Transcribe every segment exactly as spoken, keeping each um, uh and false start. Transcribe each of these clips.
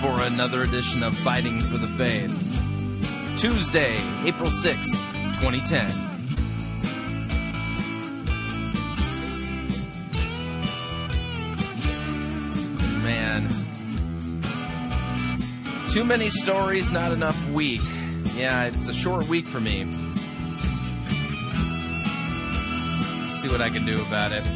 for another edition of Fighting for the Faith. Tuesday, April sixth, twenty ten. Man. Too many stories, not enough week. Yeah, it's a short week for me. See what I can do about it.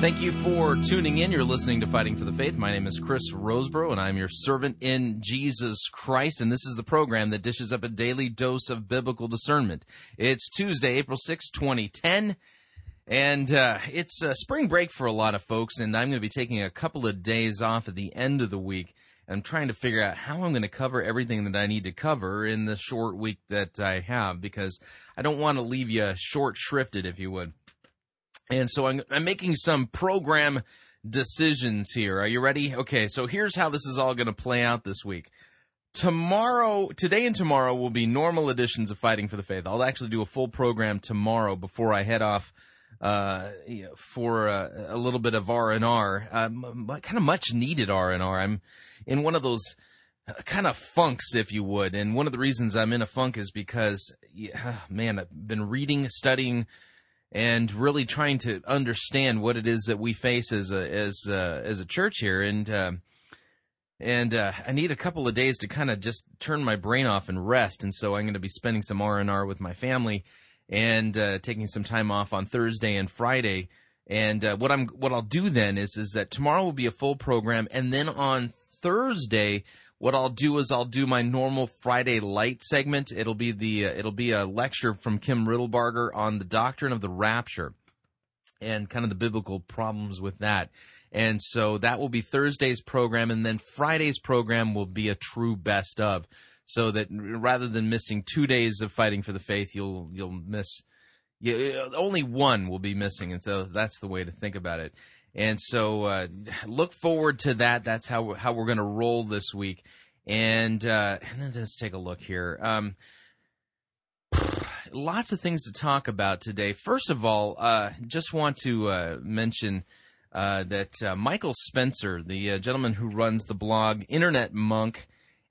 Thank you for tuning in. You're listening to Fighting for the Faith. My name is Chris Roseborough, and I'm your servant in Jesus Christ, and this is the program that dishes up a daily dose of biblical discernment. It's Tuesday, April sixth, twenty ten, and uh, it's uh, spring break for a lot of folks, and I'm going to be taking a couple of days off at the end of the week. I'm trying to figure out how I'm going to cover everything that I need to cover in the short week that I have, because I don't want to leave you short-shrifted, if you would. And so I'm, I'm making some program decisions here. Are you ready? Okay, so here's how this is all going to play out this week. Tomorrow, today and tomorrow will be normal editions of Fighting for the Faith. I'll actually do a full program tomorrow before I head off uh, you know, for uh, a little bit of R and R, um, kind of much-needed R and R. I'm in one of those kind of funks, if you would. And one of the reasons I'm in a funk is because, yeah, man, I've been reading, studying, and really trying to understand what it is that we face as a as a, as a church here, and uh, and uh, I need a couple of days to kind of just turn my brain off and rest. And so I'm going to be spending some R and R with my family, and uh, taking some time off on Thursday and Friday. And uh, what I'm what I'll do then is is that tomorrow will be a full program, and then on Thursday, what I'll do is I'll do my normal Friday Light segment. It'll be the uh, it'll be a lecture from Kim Riddlebarger on the doctrine of the rapture and kind of the biblical problems with that. And so that will be Thursday's program, and then Friday's program will be a true best of, so that rather than missing two days of Fighting for the Faith, you'll you'll miss you, only one will be missing, and so that's the way to think about it. And so uh, look forward to that. That's how how we're going to roll this week. And uh, and then let's take a look here. Um, lots of things to talk about today. First of all, uh, just want to uh, mention uh, that uh, Michael Spencer, the uh, gentleman who runs the blog Internet Monk,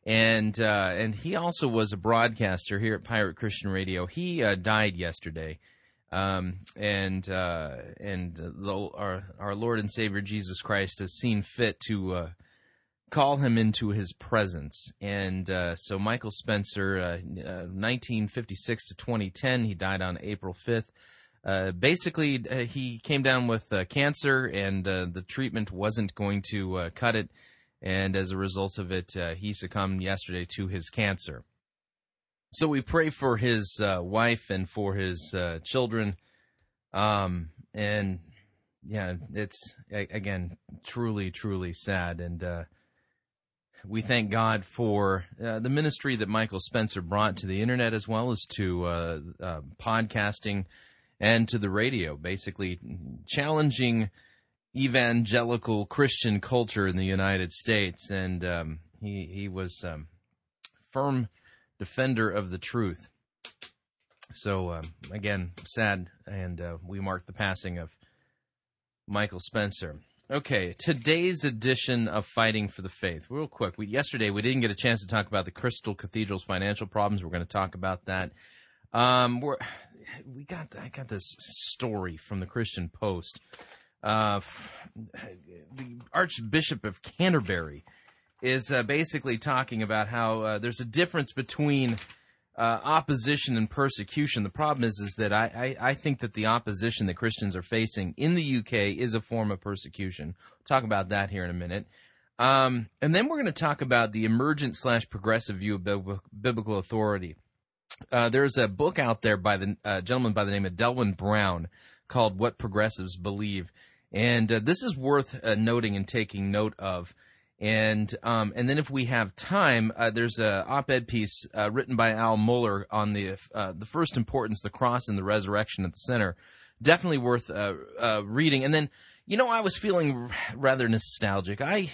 and uh, and he also was a broadcaster here at Pirate Christian Radio. He uh, died yesterday. Um, and, uh, and the, our, our Lord and Savior Jesus Christ has seen fit to, uh, call him into his presence. And, uh, so Michael Spencer, uh, uh nineteen fifty-six to twenty ten, he died on April fifth. Uh, basically, uh, he came down with uh, cancer, and, uh, the treatment wasn't going to, uh, cut it. And as a result of it, uh, he succumbed yesterday to his cancer. So we pray for his uh, wife and for his uh, children, um, and yeah, it's again truly, truly sad. And uh, we thank God for uh, the ministry that Michael Spencer brought to the internet, as well as to uh, uh, podcasting and to the radio. Basically, challenging evangelical Christian culture in the United States, and um, he he was um, firm. Defender of the truth. So, um, again, sad, and uh, we mark the passing of Michael Spencer. Okay, today's edition of Fighting for the Faith. Real quick, we, yesterday we didn't get a chance to talk about the Crystal Cathedral's financial problems. We're going to talk about that. Um, we're, we got I got this story from the Christian Post. Uh, the Archbishop of Canterbury is uh, basically talking about how uh, there's a difference between uh, opposition and persecution. The problem is, is that I, I, I think that the opposition that Christians are facing in the U K is a form of persecution. We'll talk about that here in a minute. Um, and then we're going to talk about the emergent slash progressive view of bib- biblical authority. Uh, there's a book out there by the uh, gentleman by the name of Delwin Brown called What Progressives Believe. And uh, this is worth uh, noting and taking note of. And um, and then if we have time, uh, there's an op-ed piece uh, written by Al Mohler on the uh, the first importance, the cross and the resurrection at the center. Definitely worth uh, uh, reading. And then, you know, I was feeling rather nostalgic. I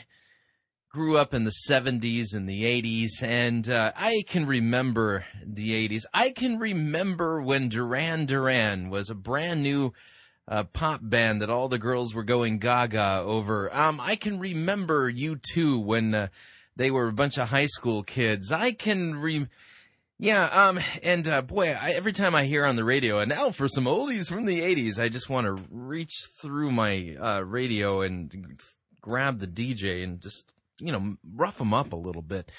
grew up in the seventies and the eighties, and uh, I can remember the eighties. I can remember when Duran Duran was a brand new uh, pop band that all the girls were going gaga over. Um, I can remember U two when uh, they were a bunch of high school kids. I can re... Yeah, um, and uh, boy, I, every time I hear on the radio, and now for some oldies from the eighties, I just want to reach through my uh, radio and grab the D J and just, you know, rough them up a little bit.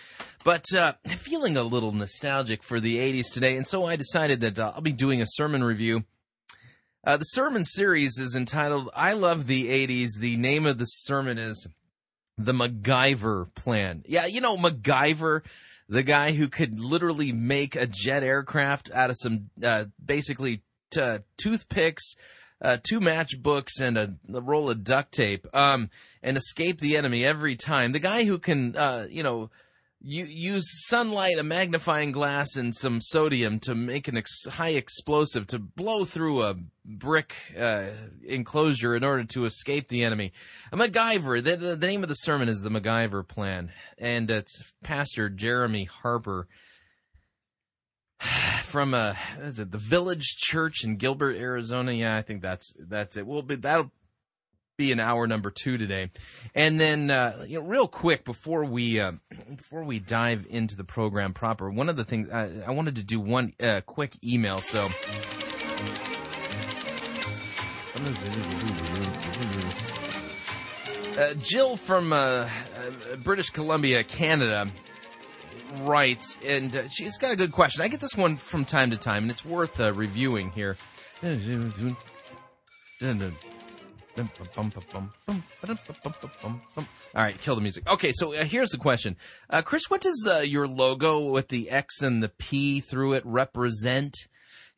But uh, feeling a little nostalgic for the eighties today, and so I decided that uh, I'll be doing a sermon review. Uh, the sermon series is entitled, I Love the eighties. The name of the sermon is The MacGyver Plan. Yeah, you know, MacGyver, the guy who could literally make a jet aircraft out of some uh, basically t- toothpicks, Uh, two matchbooks and a, a roll of duct tape, um, and escape the enemy every time. The guy who can, uh, you know, u- use sunlight, a magnifying glass, and some sodium to make an ex- high explosive to blow through a brick uh, enclosure in order to escape the enemy. A MacGyver. The, the, the name of the sermon is The MacGyver Plan, and it's Pastor Jeremy Harper from uh, what is it, the Village Church in Gilbert, Arizona. Yeah, I think that's that's it. We'll be that'll be in hour number two today, and then uh, you know, real quick before we uh, before we dive into the program proper, one of the things I, I wanted to do one uh, quick email. So uh, Jill from uh, British Columbia, Canada, writes, and uh, she's got a good question. I get this one from time to time, and it's worth uh, reviewing here. All right, kill the music. Okay, so uh, here's the question. Uh, Chris, what does uh, your logo with the X and the P through it represent?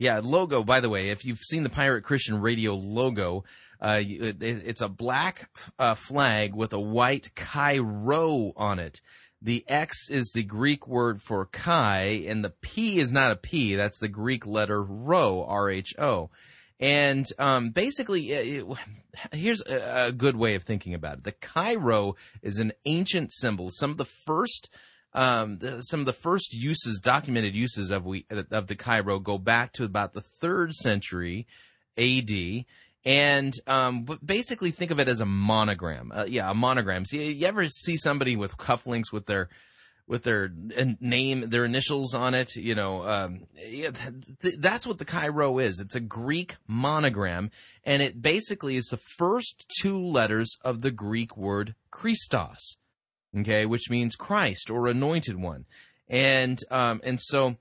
Yeah, logo, by the way, if you've seen the Pirate Christian Radio logo, uh, it, it's a black uh, flag with a white Chi Rho on it. The X is the Greek word for chi, and the P is not a P. That's the Greek letter Rho, R H O. And um, basically, it, it, here's a, a good way of thinking about it. The Chi Rho is an ancient symbol. Some of the first, um, the, some of the first uses, documented uses of we of the Chi Rho go back to about the third century A D. And um, basically think of it as a monogram. Uh, yeah, a monogram. See, you ever see somebody with cufflinks with their with their name, their initials on it? You know, um, yeah, th- that's what the Chi Rho is. It's a Greek monogram, and it basically is the first two letters of the Greek word Christos, okay, which means Christ or anointed one. And um, and so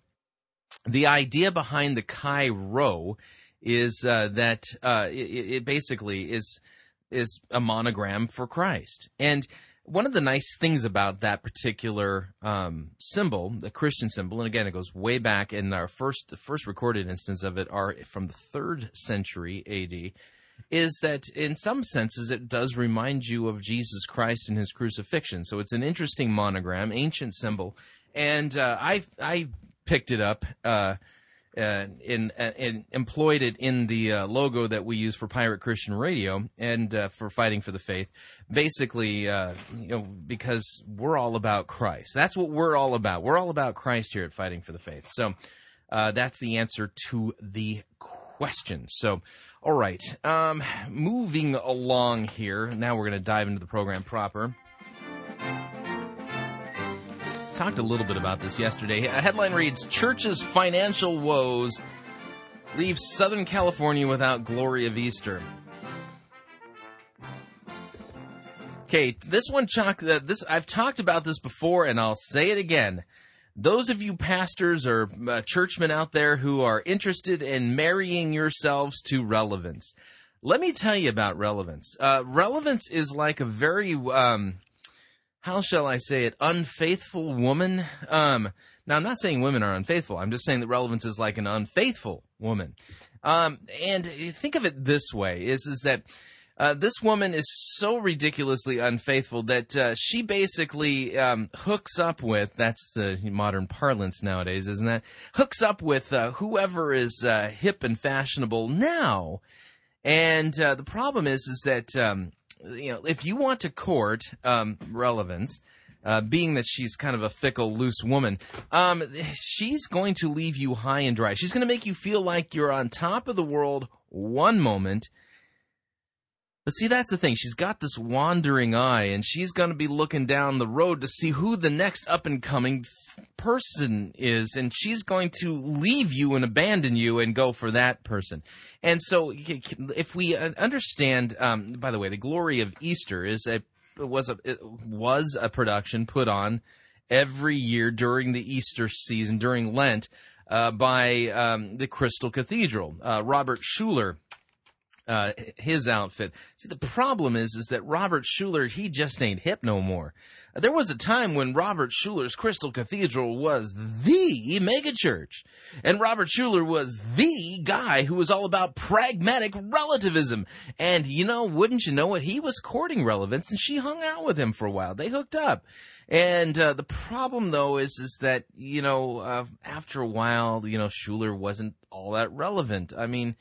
the idea behind the Chi Rho is uh, that uh, it, it basically is is a monogram for Christ. And one of the nice things about that particular um, symbol, the Christian symbol, and again, it goes way back, and our first the first recorded instance of it are from the third century A D, is that in some senses it does remind you of Jesus Christ and his crucifixion. So it's an interesting monogram, ancient symbol, and uh, I I picked it up uh Uh, in, uh, in employed it in the uh, logo that we use for Pirate Christian Radio and uh, for Fighting for the Faith, basically, uh, you know, because we're all about Christ. That's what we're all about. We're all about Christ here at Fighting for the Faith. So uh, that's the answer to the question. So, all right, um, moving along here. Now we're going to dive into the program proper. talked a little bit about this yesterday. A headline reads, Church's financial woes leave Southern California without glory of Easter. Okay, this one, Chuck, this, I've talked about this before, and I'll say it again. Those of you pastors or uh, churchmen out there who are interested in marrying yourselves to relevance, let me tell you about relevance. Uh, relevance is like a very, um, how shall I say it, unfaithful woman. Um, now, I'm not saying women are unfaithful. I'm just saying that relevance is like an unfaithful woman. Um, and think of it this way, is, is that... Uh, this woman is so ridiculously unfaithful that uh, she basically um, hooks up with, that's the modern parlance nowadays, isn't that? Hooks up with uh, whoever is uh, hip and fashionable now. And uh, the problem is is that um, you know, if you want to court um, relevance, uh, being that she's kind of a fickle, loose woman, um, she's going to leave you high and dry. She's going to make you feel like you're on top of the world one moment. But see, that's the thing. She's got this wandering eye, and she's going to be looking down the road to see who the next up-and-coming f- person is, and she's going to leave you and abandon you and go for that person. And so if we understand, um, by the way, the glory of Easter is a was a it was a production put on every year during the Easter season, during Lent, uh, by um, the Crystal Cathedral. Uh, Robert Schuller. Uh, his outfit. See, the problem is, is that Robert Schuller, he just ain't hip no more. There was a time when Robert Schuller's Crystal Cathedral was the megachurch, and Robert Schuller was the guy who was all about pragmatic relativism. And, you know, wouldn't you know it, he was courting relevance, and she hung out with him for a while. They hooked up. And uh, the problem, though, is is that, you know, uh, after a while, you know, Schuller wasn't all that relevant. I mean...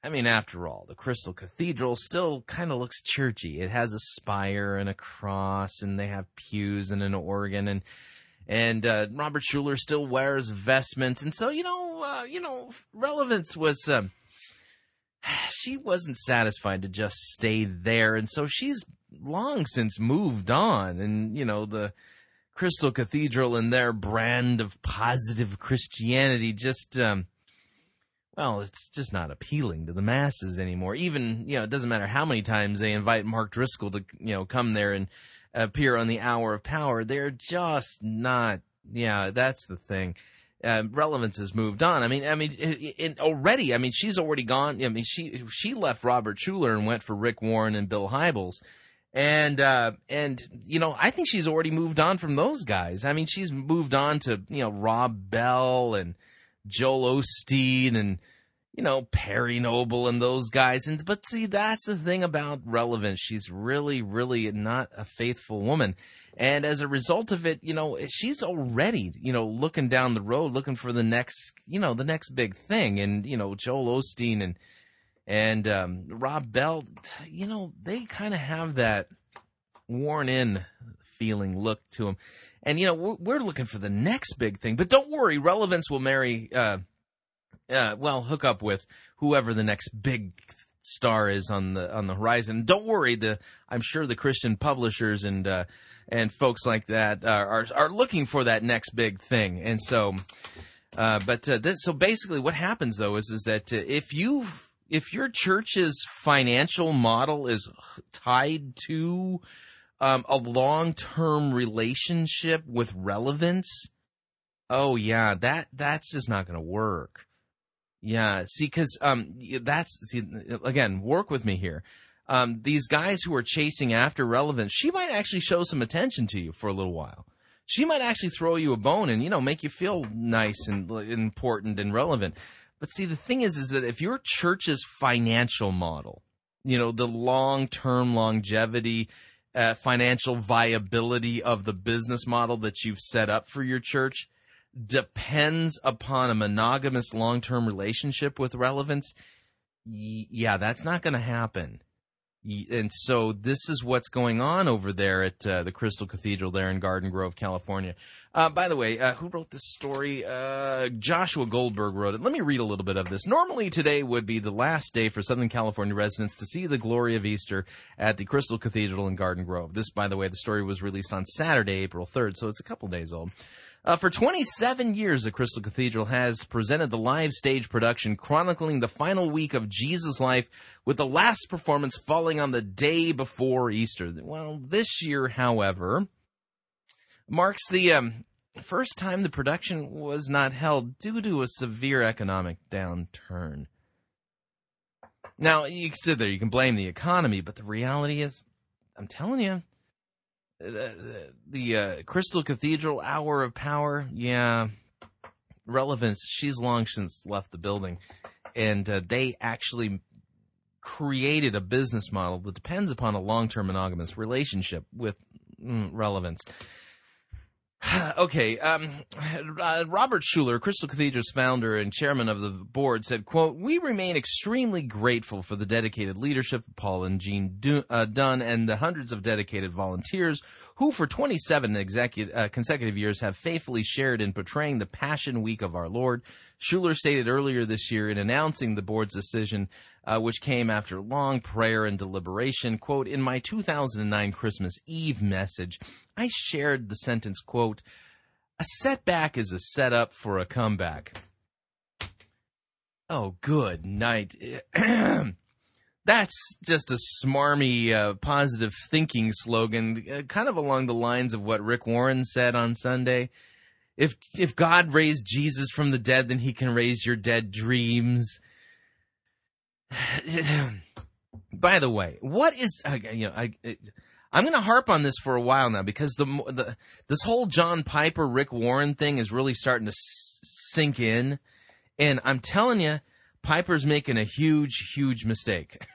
I mean, after all, the Crystal Cathedral still kind of looks churchy. It has a spire and a cross, and they have pews and an organ, and and uh, Robert Schuller still wears vestments. And so, you know, uh, you know, relevance was um, she wasn't satisfied to just stay there, and so she's long since moved on. And you know, the Crystal Cathedral and their brand of positive Christianity just. Um, Well, it's just not appealing to the masses anymore. Even, you know, it doesn't matter how many times they invite Mark Driscoll to, you know, come there and appear on the Hour of Power. They're just not, yeah, that's the thing. Uh, relevance has moved on. I mean, I mean, it, it already, I mean, she's already gone. I mean, she she left Robert Schuller and went for Rick Warren and Bill Hybels. And, uh, and you know, I think she's already moved on from those guys. I mean, she's moved on to, you know, Rob Bell and Joel Osteen and, you know, Perry Noble and those guys. And but see, that's the thing about relevance. She's really, really not a faithful woman. And as a result of it, you know, she's already, you know, looking down the road, looking for the next, you know, the next big thing. And, you know, Joel Osteen and and um, Rob Bell, you know, they kind of have that worn in feeling look to them. And, you know, we're looking for the next big thing. But don't worry, relevance will marry, uh, uh, well, hook up with whoever the next big star is on the on the horizon. Don't worry, the I'm sure the Christian publishers and uh, and folks like that are, are are looking for that next big thing. And so, uh, but uh, this, so basically, what happens though is is that uh, if you if your church's financial model is tied to Um, a long-term relationship with relevance, oh, yeah, that that's just not going to work. Yeah, see, because um, that's, see, again, work with me here. Um, these guys who are chasing after relevance, she might actually show some attention to you for a little while. She might actually throw you a bone and, you know, make you feel nice and important and relevant. But see, the thing is, is that if your church's financial model, you know, the long-term longevity, Uh, financial viability of the business model that you've set up for your church depends upon a monogamous long-term relationship with relevance, y- yeah, that's not going to happen. And so this is what's going on over there at uh, the Crystal Cathedral there in Garden Grove, California. Uh, by the way, uh, who wrote this story? Uh, Joshua Goldberg wrote it. Let me read a little bit of this. Normally today would be the last day for Southern California residents to see the glory of Easter at the Crystal Cathedral in Garden Grove. This, by the way, the story was released on Saturday, April third, so it's a couple days old. Uh, for twenty-seven years, the Crystal Cathedral has presented the live stage production chronicling the final week of Jesus' life, with the last performance falling on the day before Easter. Well, this year, however, marks the um, first time the production was not held due to a severe economic downturn. Now, you can sit there, you can blame the economy, but the reality is, I'm telling you, The, the uh, Crystal Cathedral, Hour of Power, yeah, relevance. She's long since left the building. And uh, they actually created a business model that depends upon a long-term monogamous relationship with mm, relevance. Okay, um, uh, Robert Schuller, Crystal Cathedral's founder and chairman of the board, said, quote, "We remain extremely grateful for the dedicated leadership of Paul and Jean Dun- uh, Dunn and the hundreds of dedicated volunteers who for twenty-seven execu- uh, consecutive years have faithfully shared in portraying the Passion Week of our Lord." Schuller stated earlier this year in announcing the board's decision, uh, which came after long prayer and deliberation, quote, "In my two thousand nine Christmas Eve message, I shared the sentence, quote, 'A setback is a setup for a comeback.'" Oh, good night. That's just a smarmy, uh, positive thinking slogan, uh, kind of along the lines of what Rick Warren said on Sunday. If if God raised Jesus from the dead, then he can raise your dead dreams. By the way, what is you know I I'm going to harp on this for a while now, because the the this whole John Piper, Rick Warren thing is really starting to s- sink in, and I'm telling you, Piper's making a huge huge mistake.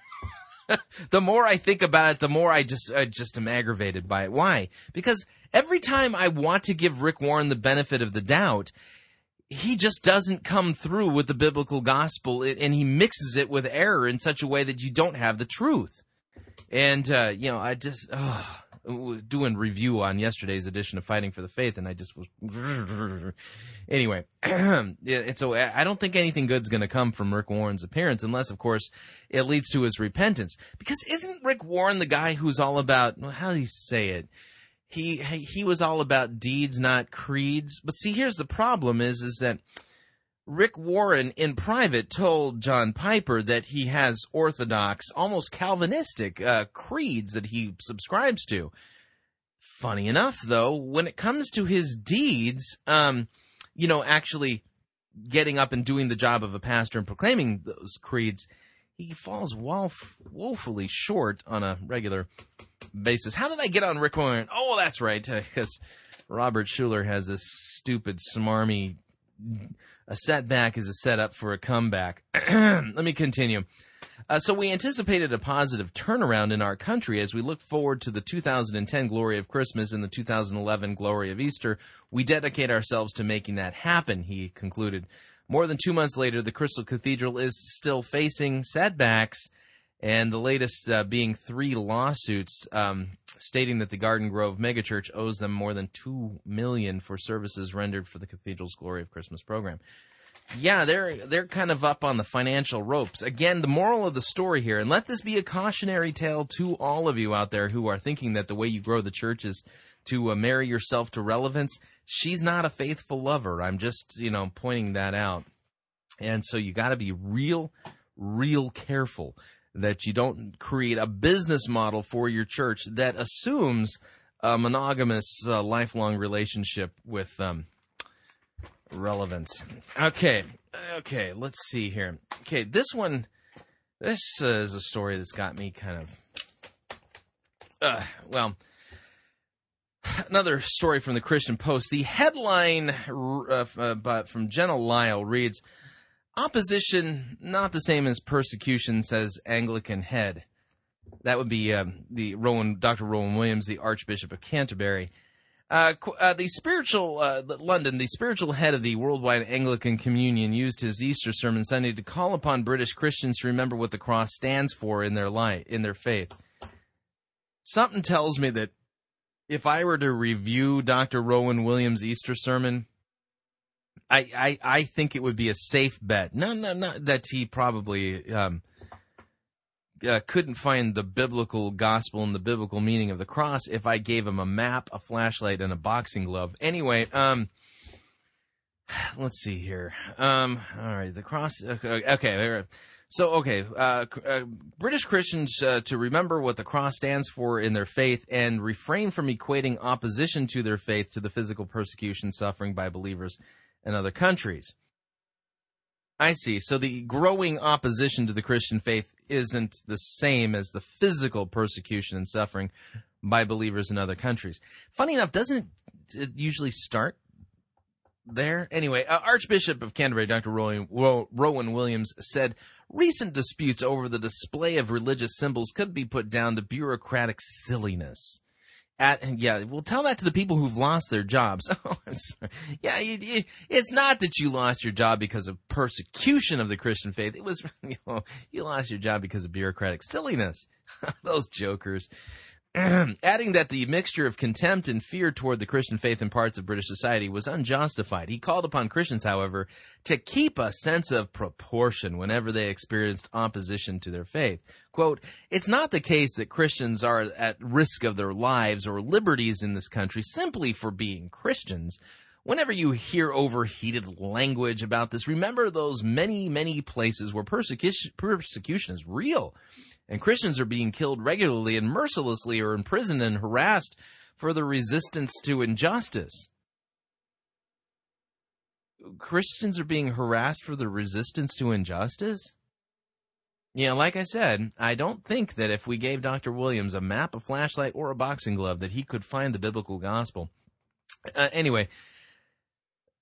The more I think about it, the more I just I just am aggravated by it. Why? Because every time I want to give Rick Warren the benefit of the doubt, he just doesn't come through with the biblical gospel, and he mixes it with error in such a way that you don't have the truth. And, uh, you know, I just oh, doing review on yesterday's edition of Fighting for the Faith, and I just was... Anyway, and so I don't think anything good's going to come from Rick Warren's appearance, unless, of course, it leads to his repentance. Because isn't Rick Warren the guy who's all about... Well, how did he say it? He he was all about deeds, not creeds. But see, here's the problem is, is that Rick Warren in private told John Piper that he has orthodox, almost Calvinistic uh, creeds that he subscribes to. Funny enough, though, when it comes to his deeds, um, you know, actually getting up and doing the job of a pastor and proclaiming those creeds, he falls wof- woefully short on a regular basis. How did I get on Rick Warren? Oh, that's right, because Robert Schuller has this stupid, smarmy, a setback is a setup for a comeback. Let me continue. Uh, so we anticipated a positive turnaround in our country as we look forward to the two thousand ten glory of Christmas and the two thousand eleven glory of Easter. We dedicate ourselves to making that happen, he concluded. More than two months later, the Crystal Cathedral is still facing setbacks, and the latest uh, being three lawsuits um, stating that the Garden Grove megachurch owes them more than two million dollars for services rendered for the cathedral's Glory of Christmas program. Yeah, they're they're kind of up on the financial ropes. Again, the moral of the story here, and let this be a cautionary tale to all of you out there who are thinking that the way you grow the church is to uh, marry yourself to relevance. She's not a faithful lover. I'm just, you know, pointing that out. And so you got to be real, real careful that you don't create a business model for your church that assumes a monogamous, uh, lifelong relationship with um, relevance. Okay, okay, let's see here. Okay, this one, this uh, is a story that's got me kind of, uh, well... Another story from the Christian Post. The headline uh, uh, from Jenna Lyle reads, "Opposition not the same as persecution," says Anglican head. That would be uh, the Rowan, Doctor Rowan Williams, the Archbishop of Canterbury. Uh, uh, the spiritual uh, London, the spiritual head of the worldwide Anglican Communion, used his Easter sermon Sunday to call upon British Christians to remember what the cross stands for in their life, in their faith. Something tells me that if I were to review Doctor Rowan Williams' Easter sermon, I I, I think it would be a safe bet. No, no, not that he probably um, Uh, couldn't find the biblical gospel and the biblical meaning of the cross if I gave him a map, a flashlight, and a boxing glove. Anyway, um, let's see here. Um, all right, the cross. Okay, okay. so okay, uh, uh, British Christians uh, to remember what the cross stands for in their faith and refrain from equating opposition to their faith to the physical persecution suffering by believers in other countries. I see. So the growing opposition to the Christian faith isn't the same as the physical persecution and suffering by believers in other countries. Funny enough, doesn't it usually start there? Anyway, uh, Archbishop of Canterbury, Doctor Rowan, Ro- Rowan Williams, said recent disputes over the display of religious symbols could be put down to bureaucratic silliness. At, yeah, well, tell that to the people who've lost their jobs. Oh, I'm sorry. Yeah, it, it, it's not that you lost your job because of persecution of the Christian faith. It was, you know, you lost your job because of bureaucratic silliness. Those jokers. Adding that the mixture of contempt and fear toward the Christian faith in parts of British society was unjustified. He called upon Christians, however, to keep a sense of proportion whenever they experienced opposition to their faith. Quote, "It's not the case that Christians are at risk of their lives or liberties in this country simply for being Christians. Whenever you hear overheated language about this, remember those many, many places where persecution, persecution is real. And Christians are being killed regularly and mercilessly or imprisoned and harassed for their resistance to injustice." Christians are being harassed for their resistance to injustice? Yeah, like I said, I don't think that if we gave Doctor Williams a map, a flashlight, or a boxing glove that he could find the biblical gospel. Uh, anyway...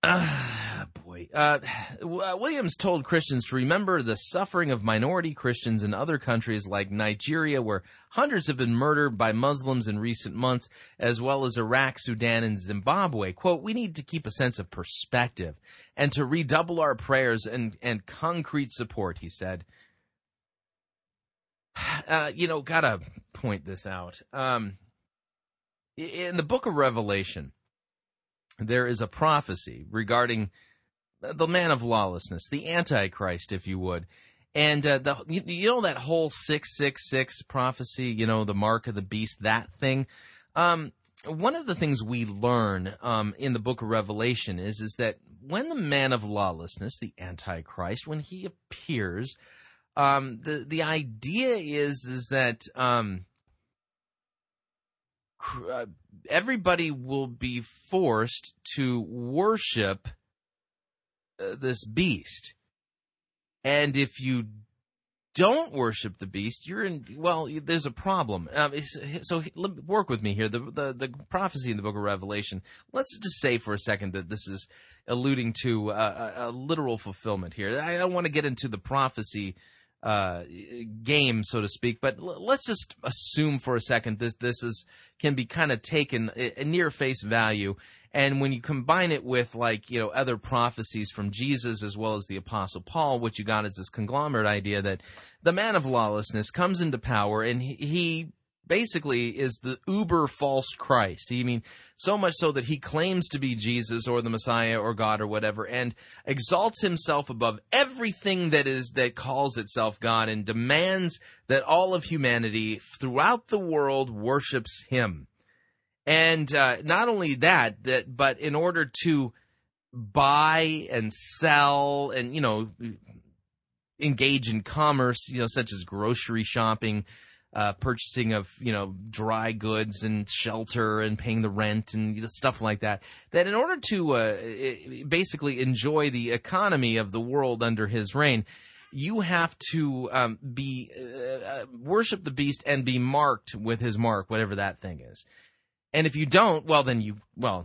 Ah, boy. Uh, Williams told Christians to remember the suffering of minority Christians in other countries like Nigeria, where hundreds have been murdered by Muslims in recent months, as well as Iraq, Sudan, and Zimbabwe. Quote, "We need to keep a sense of perspective and to redouble our prayers and, and concrete support," he said. Uh, you know, gotta point this out. Um, in the book of Revelation, there is a prophecy regarding the man of lawlessness, the Antichrist, if you would. And uh, the you, you know that whole six six six prophecy, you know, the mark of the beast, that thing. Um, one of the things we learn um, in the book of Revelation is, is that when the man of lawlessness, the Antichrist, when he appears, um, the, the idea is, is that... Um, Uh, everybody will be forced to worship uh, this beast. And if you don't worship the beast, you're in, well, there's a problem. Um, so work with me here. The, the the prophecy in the book of Revelation, let's just say for a second that this is alluding to a, a literal fulfillment here. I don't want to get into the prophecy Uh, game, so to speak, but l- let's just assume for a second this this is can be kind of taken a, a near face value, and when you combine it with, like, you know, other prophecies from Jesus as well as the Apostle Paul, what you got is this conglomerate idea that the man of lawlessness comes into power, and he, he basically is the uber false Christ. I mean, so much so that he claims to be Jesus or the Messiah or God or whatever, and exalts himself above everything that is that calls itself God, and demands that all of humanity throughout the world worships him. And uh, not only that, that but in order to buy and sell and, you know, engage in commerce, you know, such as grocery shopping, Uh, purchasing of, you know, dry goods and shelter and paying the rent and stuff like that, that in order to uh, basically enjoy the economy of the world under his reign, you have to um, be uh, worship the beast and be marked with his mark, whatever that thing is. And if you don't, well, then you, well,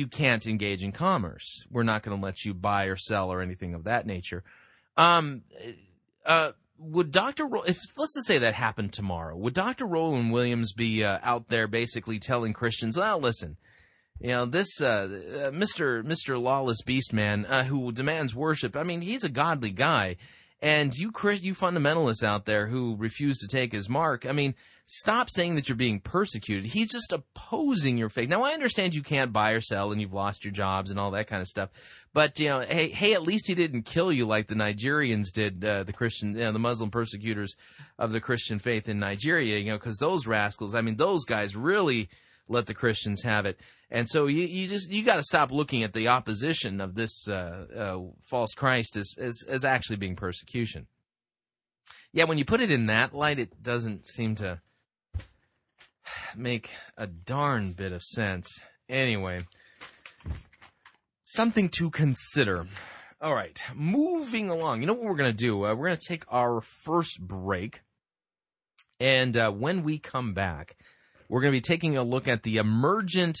you can't engage in commerce. We're not going to let you buy or sell or anything of that nature. Um, uh, would Doctor Ro- if let's just say that happened tomorrow, would Doctor Rowan Williams be uh, out there basically telling Christians, "Oh, listen, you know this uh, uh, Mister Mister Lawless Beast Man uh, who demands worship. I mean, he's a godly guy, and you Chris, you fundamentalists out there who refuse to take his mark. I mean, stop saying that you're being persecuted. He's just opposing your faith." Now, I understand you can't buy or sell and you've lost your jobs and all that kind of stuff. But, you know, hey, hey, at least he didn't kill you like the Nigerians did, uh, the Christian, you know, the Muslim persecutors of the Christian faith in Nigeria, you know, because those rascals, I mean, those guys really let the Christians have it. And so you, you just, you got to stop looking at the opposition of this uh, uh, false Christ as, as, as actually being persecution. Yeah, when you put it in that light, it doesn't seem to make a darn bit of sense. Anyway, something to consider. All right, moving along. You know what we're going to do? Uh, we're going to take our first break. And uh, when we come back, we're going to be taking a look at the emergent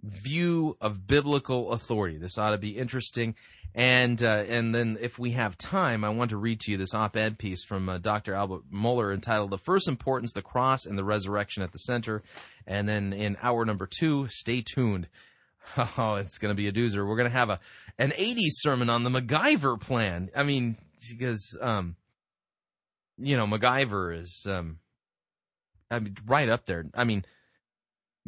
view of biblical authority. This ought to be interesting. And uh, and then if we have time, I want to read to you this op-ed piece from uh, Doctor Albert Mohler entitled "The First Importance, the Cross, and the Resurrection at the Center." And then in hour number two, stay tuned. Oh, it's going to be a doozer. We're going to have a an eighties sermon on the MacGyver plan. I mean, because, um, you know, MacGyver is um, I mean, right up there. I mean,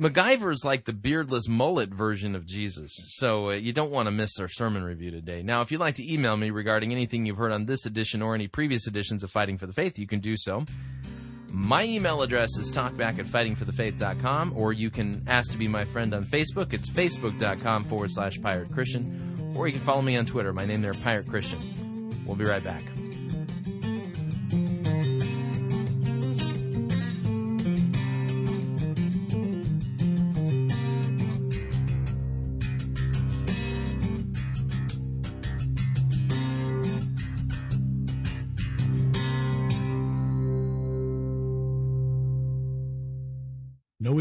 MacGyver is like the beardless mullet version of Jesus, so uh, you don't want to miss our sermon review today. Now, if you'd like to email me regarding anything you've heard on this edition or any previous editions of Fighting for the Faith, you can do so. My email address is talkback at fighting for the faith dot com, or you can ask to be my friend on Facebook. It's facebook.com forward slash Pirate Christian, or you can follow me on Twitter. My name there, Pirate Christian. We'll be right back. No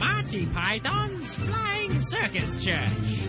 Monty Python's Flying Circus Church.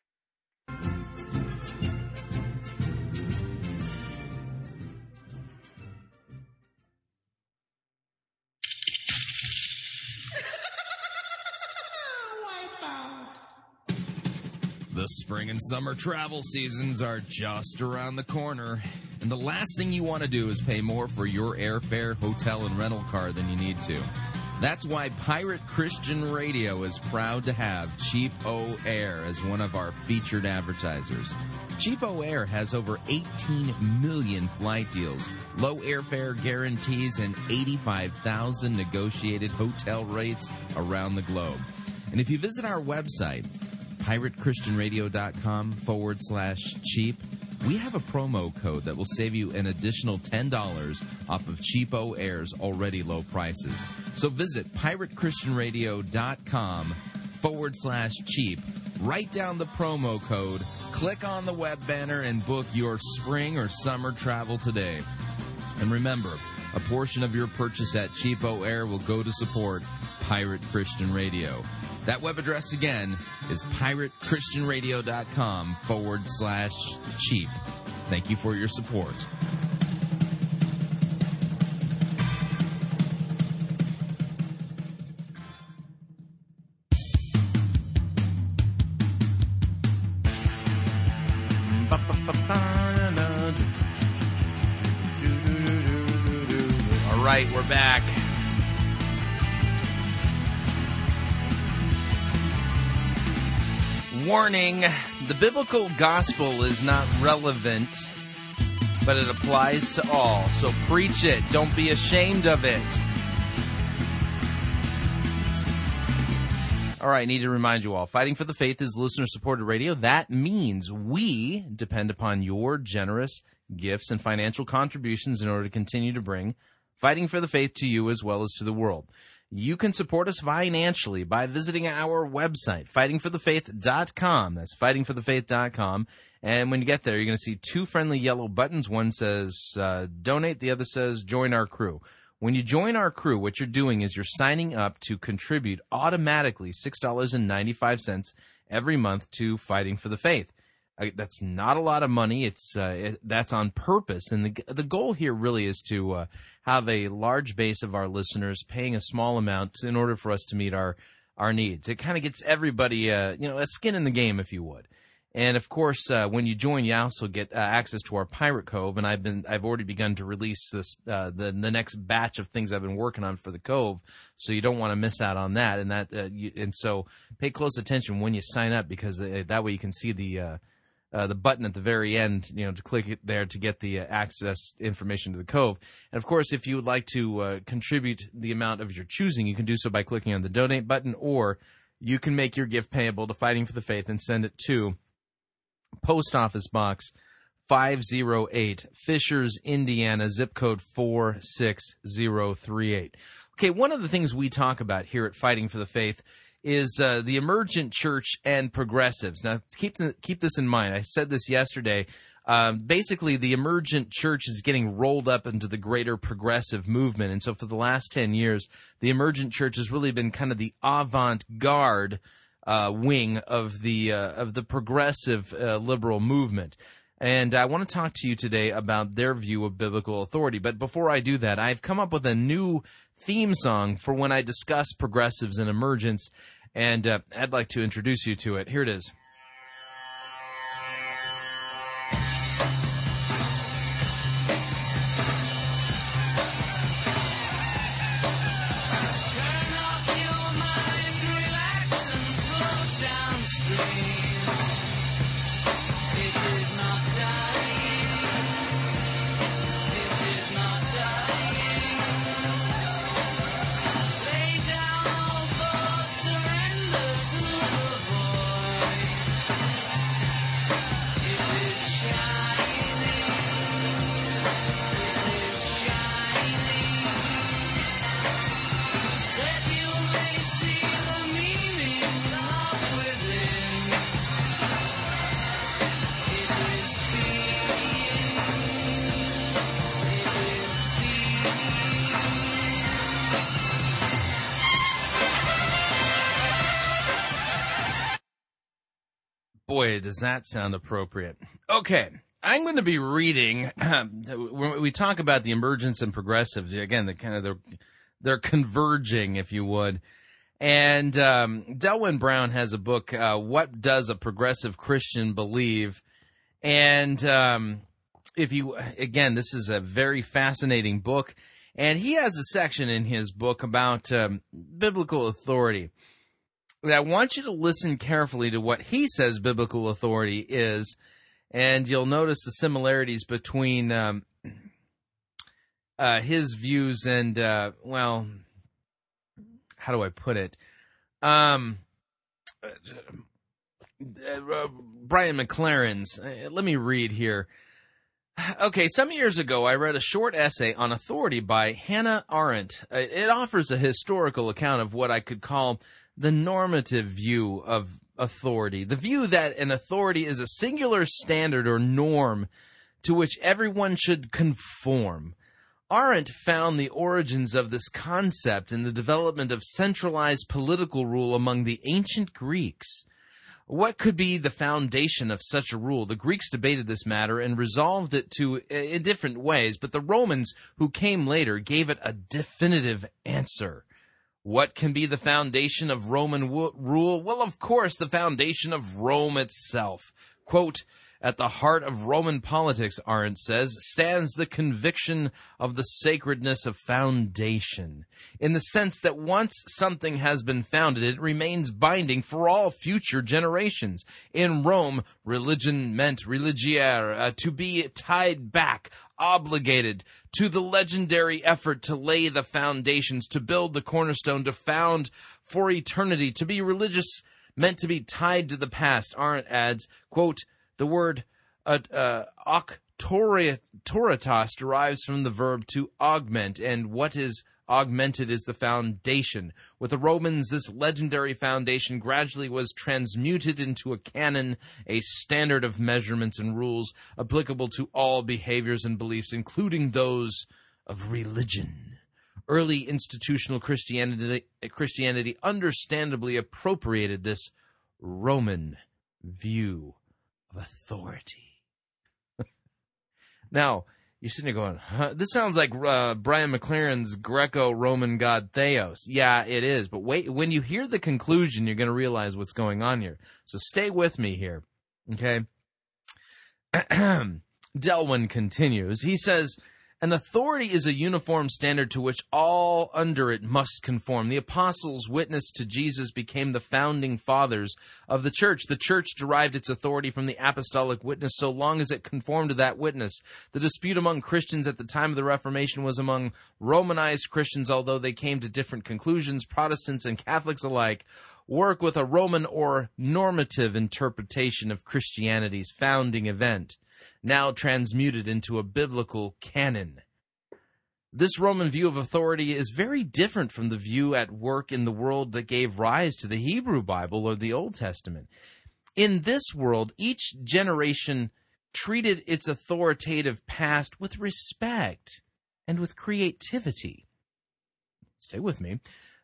The spring and summer travel seasons are just around the corner, and the last thing you want to do is pay more for your airfare, hotel, and rental car than you need to. That's why Pirate Christian Radio is proud to have CheapO Air as one of our featured advertisers. CheapO Air has over eighteen million flight deals, low airfare guarantees, and eighty-five thousand negotiated hotel rates around the globe. And if you visit our website, piratechristianradio.com forward slash cheap, we have a promo code that will save you an additional ten dollars off of CheapO Air's already low prices. So visit piratechristianradio.com forward slash cheap, write down the promo code, click on the web banner, and book your spring or summer travel today. And remember, a portion of your purchase at CheapO Air will go to support Pirate Christian Radio. That web address again is piratechristianradio.com forward slash cheap. Thank you for your support. All right, we're back. Warning, the biblical gospel is not relevant, but it applies to all. So preach it. Don't be ashamed of it. All right, I need to remind you all, Fighting for the Faith is listener-supported radio. That means we depend upon your generous gifts and financial contributions in order to continue to bring Fighting for the Faith to you as well as to the world. You can support us financially by visiting our website, fighting for the faith dot com. That's fighting for the faith dot com. And when you get there, you're going to see two friendly yellow buttons. One says uh, donate. The other says join our crew. When you join our crew, what you're doing is you're signing up to contribute automatically six dollars and ninety-five cents every month to Fighting for the Faith. Uh, that's not a lot of money. It's uh, it, that's on purpose. And the the goal here really is to uh, have a large base of our listeners paying a small amount in order for us to meet our, our needs. It kind of gets everybody uh, you know, a skin in the game, if you would. And, of course, uh, when you join, you also get uh, access to our Pirate Cove. And I've been I've already begun to release this uh, the, the next batch of things I've been working on for the Cove. So you don't want to miss out on that. And, that, uh, you, and so pay close attention when you sign up because that way you can see the uh, – uh, the button at the very end, you know, to click it there to get the uh, access information to the Cove. And, of course, if you would like to uh, contribute the amount of your choosing, you can do so by clicking on the Donate button, or you can make your gift payable to Fighting for the Faith and send it to Post Office Box five oh eight, Fishers, Indiana, zip code four six zero three eight. Okay, one of the things we talk about here at Fighting for the Faith is uh, the emergent church and progressives. Now, keep the, keep this in mind. I said this yesterday. Um, basically, the emergent church is getting rolled up into the greater progressive movement. And so for the last ten years, the emergent church has really been kind of the avant-garde uh, wing of the, uh, of the progressive uh, liberal movement. And I want to talk to you today about their view of biblical authority. But before I do that, I've come up with a new theme song for when I discuss progressives and emergence, and uh, I'd like to introduce you to it. Here it is. Boy, does that sound appropriate. Okay, I'm going to be reading. Um, when we talk about the emergence and progressives, again, the kind of the, they're converging, if you would. And um, Delwin Brown has a book, uh, What Does a Progressive Christian Believe? And um, if you, again, this is a very fascinating book. And he has a section in his book about um, biblical authority. I want you to listen carefully to what he says biblical authority is, and you'll notice the similarities between um, uh, his views and, uh, well, how do I put it? Um, uh, uh, Brian McLaren's. Uh, let me read here. Okay, some years ago, I read a short essay on authority by Hannah Arendt. It offers a historical account of what I could call the normative view of authority, the view that an authority is a singular standard or norm to which everyone should conform. Arendt found the origins of this concept in the development of centralized political rule among the ancient Greeks. What could be the foundation of such a rule? The Greeks debated this matter and resolved it to, in different ways, but the Romans, who came later, gave it a definitive answer. What can be the foundation of Roman w- rule? Well, of course, the foundation of Rome itself. Quote, at the heart of Roman politics, Arendt says, stands the conviction of the sacredness of foundation, in the sense that once something has been founded, it remains binding for all future generations. In Rome, religion meant religiare, uh, to be tied back, obligated to the legendary effort to lay the foundations, to build the cornerstone, to found for eternity, to be religious meant to be tied to the past. Arendt adds, quote, the word uh, uh, auctoritas derives from the verb to augment, and what is augmented is the foundation. With the Romans, this legendary foundation gradually was transmuted into a canon, a standard of measurements and rules applicable to all behaviors and beliefs, including those of religion. Early institutional Christianity, Christianity understandably appropriated this Roman view of authority. Now, you're sitting there going, huh? This sounds like uh, Brian McLaren's Greco-Roman god Theos. Yeah, it is. But wait, when you hear the conclusion, you're going to realize what's going on here. So stay with me here, okay? Delwin continues. He says, An authority is a uniform standard to which all under it must conform. The apostles' witness to Jesus became the founding fathers of the church. The church derived its authority from the apostolic witness so long as it conformed to that witness. The dispute among Christians at the time of the Reformation was among Romanized Christians, although they came to different conclusions. Protestants and Catholics alike work with a Roman or normative interpretation of Christianity's founding event, now transmuted into a biblical canon. This Roman view of authority is very different from the view at work in the world that gave rise to the Hebrew Bible or the Old Testament. In this world, each generation treated its authoritative past with respect and with creativity. Stay with me.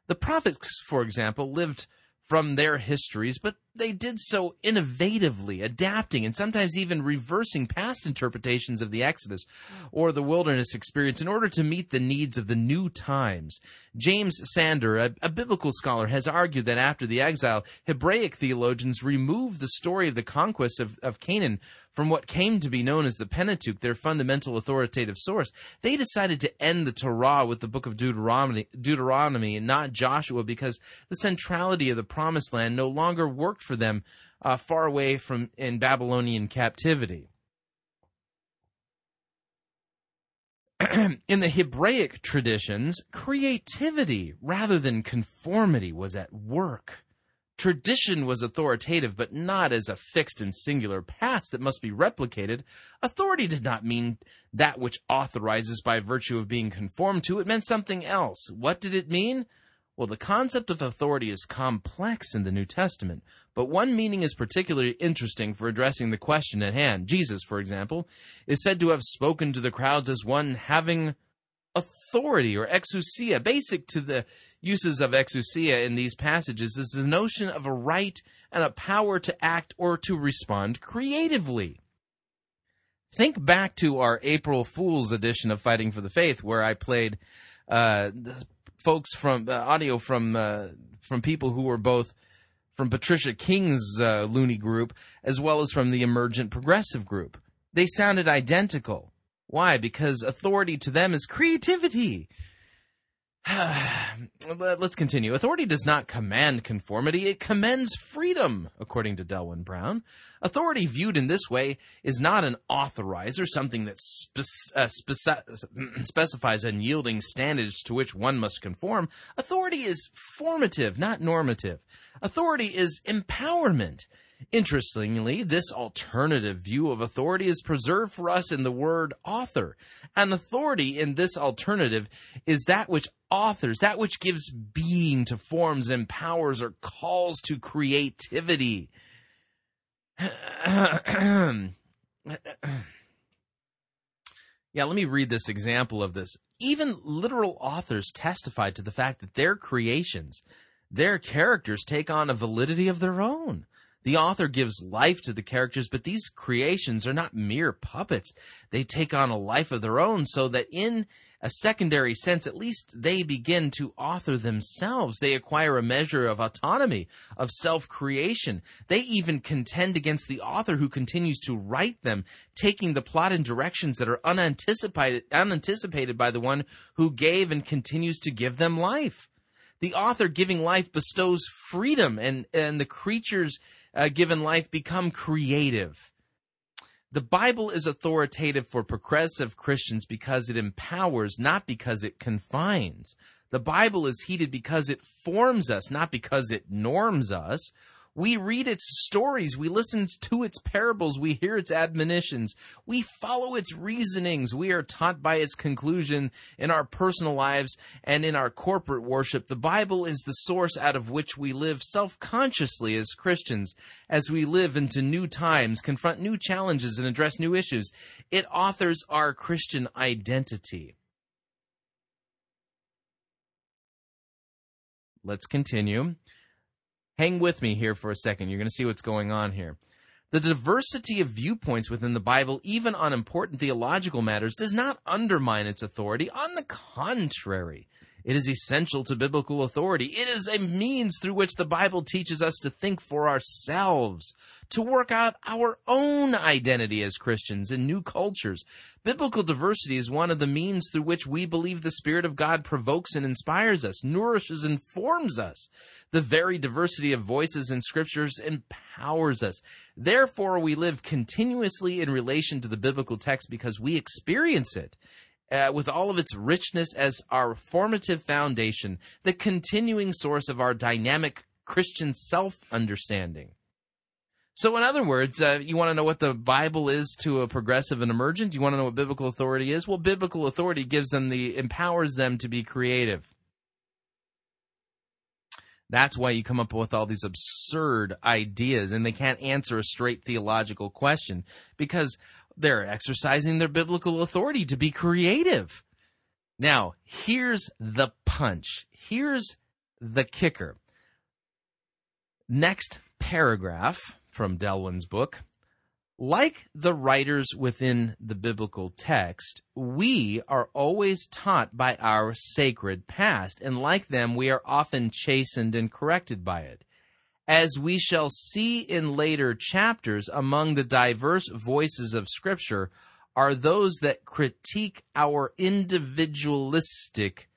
The prophets, for example, lived from their histories, but they did so innovatively, adapting and sometimes even reversing past interpretations of the Exodus or the wilderness experience in order to meet the needs of the new times. James Sander, a, a biblical scholar, has argued that after the exile, Hebraic theologians removed the story of the conquest of, of Canaan from what came to be known as the Pentateuch, their fundamental authoritative source. They decided to end the Torah with the book of Deuteronomy, Deuteronomy and not Joshua, because the centrality of the Promised Land no longer worked for them uh, far away from in Babylonian captivity. In the Hebraic traditions, creativity rather than conformity was at work. Tradition was authoritative, but not as a fixed and singular past that must be replicated. Authority did not mean that which authorizes by virtue of being conformed to. It meant something else. What did it mean? Well, the concept of authority is complex in the New Testament, but one meaning is particularly interesting for addressing the question at hand. Jesus, for example, is said to have spoken to the crowds as one having authority, or exousia. Basic to the uses of exousia in these passages is the notion of a right and a power to act or to respond creatively. Think back to our April Fool's edition of Fighting for the Faith, where I played uh, the folks from uh, audio from uh, from people who were both from Patricia King's uh, loony group as well as from the Emergent Progressive group. They sounded identical. Why? Because authority to them is creativity. Let's continue. Authority does not command conformity. It commends freedom, according to Delwin Brown. Authority viewed in this way is not an authorizer, something that spe- uh, speci- specifies unyielding standards to which one must conform. Authority is formative, not normative. Authority is empowerment. Interestingly, this alternative view of authority is preserved for us in the word author. An authority in this alternative is that which authors, that which gives being to forms, empowers, or calls to creativity. Yeah, let me read this example of this. Even literal authors testify to the fact that their creations, their characters, take on a validity of their own. The author gives life to the characters, but these creations are not mere puppets. They take on a life of their own, so that in a secondary sense, at least, they begin to author themselves. They acquire a measure of autonomy, of self-creation. They even contend against the author who continues to write them, taking the plot in directions that are unanticipated, unanticipated by the one who gave and continues to give them life. The author giving life bestows freedom, and, and the creatures Uh, given life become creative. The Bible is authoritative for progressive Christians because it empowers, not because it confines. The Bible is heeded because it forms us, not because it norms us. We read its stories, we listen to its parables, we hear its admonitions, we follow its reasonings, we are taught by its conclusion in our personal lives and in our corporate worship. The Bible is the source out of which we live self-consciously as Christians, as we live into new times, confront new challenges, and address new issues. It authors our Christian identity. Let's continue. Hang with me here for a second. You're going to see what's going on here. The diversity of viewpoints within the Bible, even on important theological matters, does not undermine its authority. On the contrary, It is essential to biblical authority. It is a means through which the Bible teaches us to think for ourselves, to work out our own identity as Christians in new cultures. Biblical diversity is one of the means through which we believe the Spirit of God provokes and inspires us, nourishes and forms us. The very diversity of voices in Scriptures empowers us. Therefore, we live continuously in relation to the biblical text because we experience it. Uh, with all of its richness as our formative foundation, the continuing source of our dynamic Christian self-understanding. So in other words, uh, you want to know what the Bible is to a progressive and emergent? You want to know what biblical authority is? Well, biblical authority gives them the, empowers them to be creative. That's why you come up with all these absurd ideas, and they can't answer a straight theological question, because they're exercising their biblical authority to be creative. Now, here's the punch. Here's the kicker. Next paragraph from Delwin's book. Like the writers within the biblical text, we are always taught by our sacred past, and like them, we are often chastened and corrected by it. As we shall see in later chapters, among the diverse voices of Scripture are those that critique our individualistic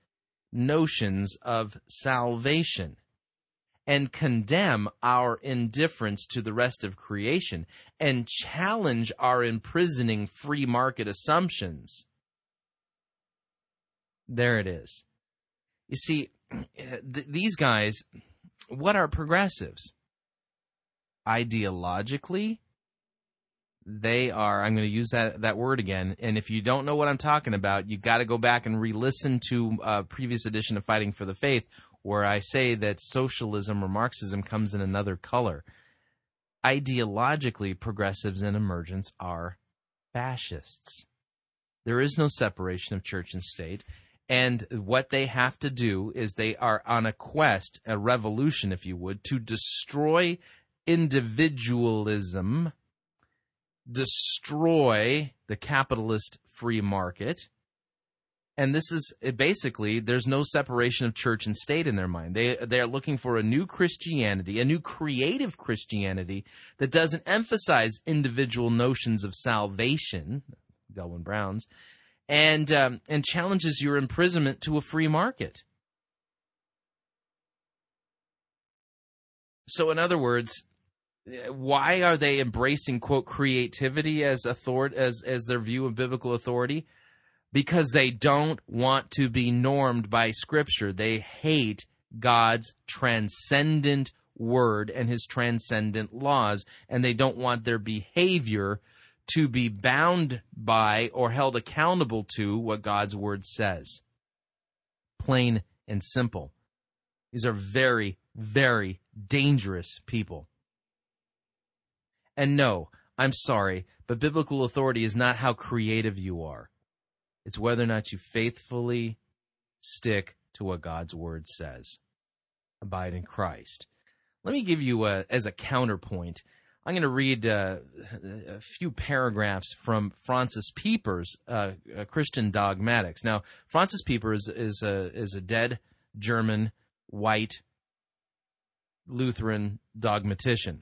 notions of salvation and condemn our indifference to the rest of creation and challenge our imprisoning free market assumptions. There it is. You see, th- these guys... What are progressives? Ideologically, they are, I'm going to use that, that word again, and if you don't know what I'm talking about, you've got to go back and re-listen to a previous edition of Fighting for the Faith, where I say that socialism or Marxism comes in another color. Ideologically, progressives and emergents are fascists. There is no separation of church and state. And what they have to do is they are on a quest, a revolution, if you would, to destroy individualism, destroy the capitalist free market. And this is basically, there's no separation of church and state in their mind. They, they're looking for a new Christianity, a new creative Christianity that doesn't emphasize individual notions of salvation, Delwin Brown's, and um, and challenges your imprisonment to a free market. So in other words, why are they embracing, quote, creativity as author- as as their view of biblical authority? Because they don't want to be normed by Scripture. They hate God's transcendent word and his transcendent laws, and they don't want their behavior to be bound by or held accountable to what God's word says. Plain and simple. These are very, very dangerous people. And no, I'm sorry, but biblical authority is not how creative you are. It's whether or not you faithfully stick to what God's word says. Abide in Christ. Let me give you, a, as a counterpoint, I'm going to read uh, a few paragraphs from Francis Pieper's uh, Christian Dogmatics. Now, Francis Pieper is, is, a, is a dead German, white, Lutheran dogmatician.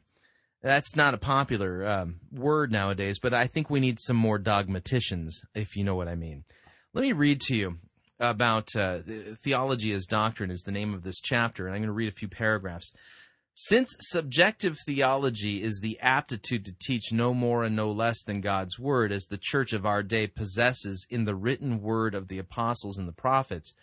That's not a popular um, word nowadays, but I think we need some more dogmaticians, if you know what I mean. Let me read to you about uh, Theology as Doctrine is the name of this chapter, and I'm going to read a few paragraphs. Since subjective theology is the aptitude to teach no more and no less than God's word, as the church of our day possesses in the written word of the apostles and the prophets,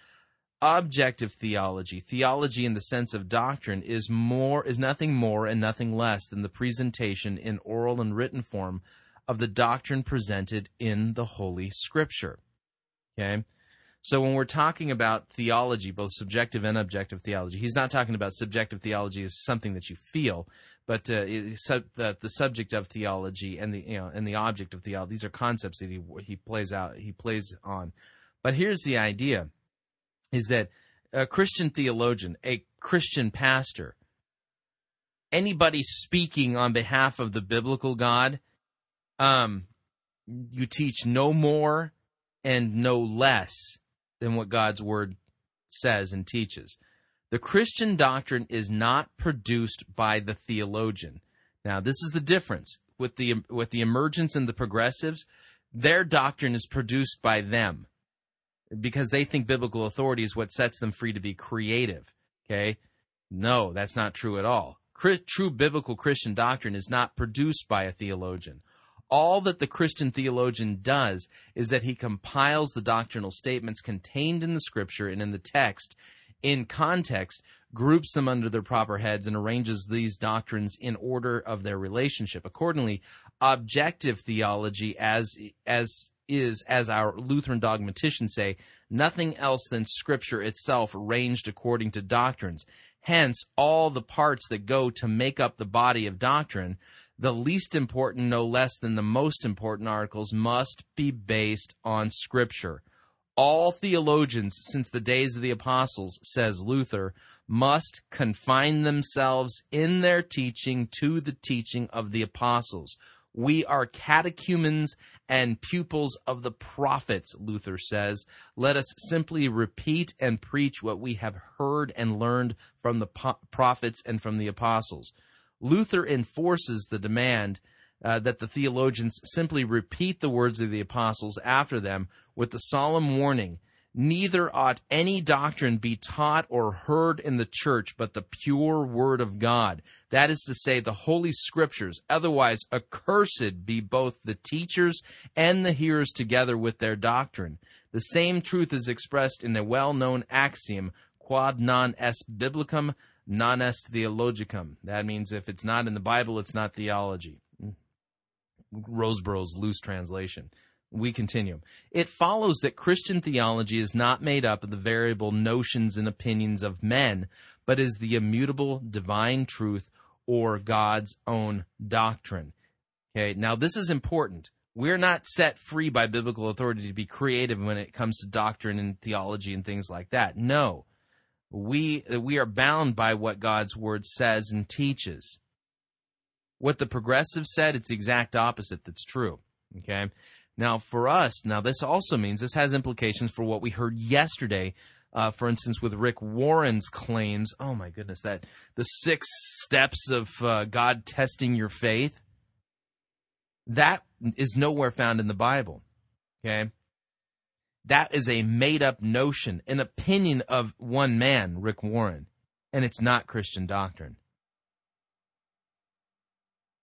objective theology, theology in the sense of doctrine, is more is nothing more and nothing less than the presentation in oral and written form of the doctrine presented in the Holy Scripture. Okay? So when we're talking about theology, both subjective and objective theology, he's not talking about subjective theology as something that you feel, but uh, it, sub, the, the subject of theology and the you know and the object of theology. These are concepts that he he plays out, he plays on. But here's the idea: is that a Christian theologian, a Christian pastor, anybody speaking on behalf of the biblical God, um, you teach no more and no less than what God's word says and teaches. The Christian doctrine is not produced by the theologian. Now, this is the difference. With the with the emergents and the progressives, their doctrine is produced by them because they think biblical authority is what sets them free to be creative, okay? No, that's not true at all. True biblical Christian doctrine is not produced by a theologian. All that the Christian theologian does is that he compiles the doctrinal statements contained in the Scripture and in the text in context, groups them under their proper heads, and arranges these doctrines in order of their relationship. Accordingly, objective theology, as as is, as our Lutheran dogmaticians say, nothing else than Scripture itself arranged according to doctrines. Hence, all the parts that go to make up the body of doctrine, the least important no less than the most important articles, must be based on Scripture. All theologians since the days of the apostles, says Luther, must confine themselves in their teaching to the teaching of the apostles. We are catechumens and pupils of the prophets, Luther says. Let us simply repeat and preach what we have heard and learned from the po- prophets and from the apostles. Luther enforces the demand uh, that the theologians simply repeat the words of the apostles after them with the solemn warning, neither ought any doctrine be taught or heard in the church but the pure word of God. That is to say, the Holy Scriptures, otherwise accursed be both the teachers and the hearers together with their doctrine. The same truth is expressed in a well-known axiom, quod non est biblicum, non est theologicum. That means if it's not in the Bible, it's not theology. Roseborough's loose translation. We continue. It follows that Christian theology is not made up of the variable notions and opinions of men, but is the immutable divine truth or God's own doctrine. Okay, now this is important. We're not set free by biblical authority to be creative when it comes to doctrine and theology and things like that. No, we, we are bound by what God's word says and teaches. What the progressive said, it's the exact opposite that's true. Okay. Now, for us, now this also means this has implications for what we heard yesterday, uh, for instance, with Rick Warren's claims. Oh, my goodness, that the six steps of uh, God testing your faith, that is nowhere found in the Bible, okay? That is a made-up notion, an opinion of one man, Rick Warren, and it's not Christian doctrine.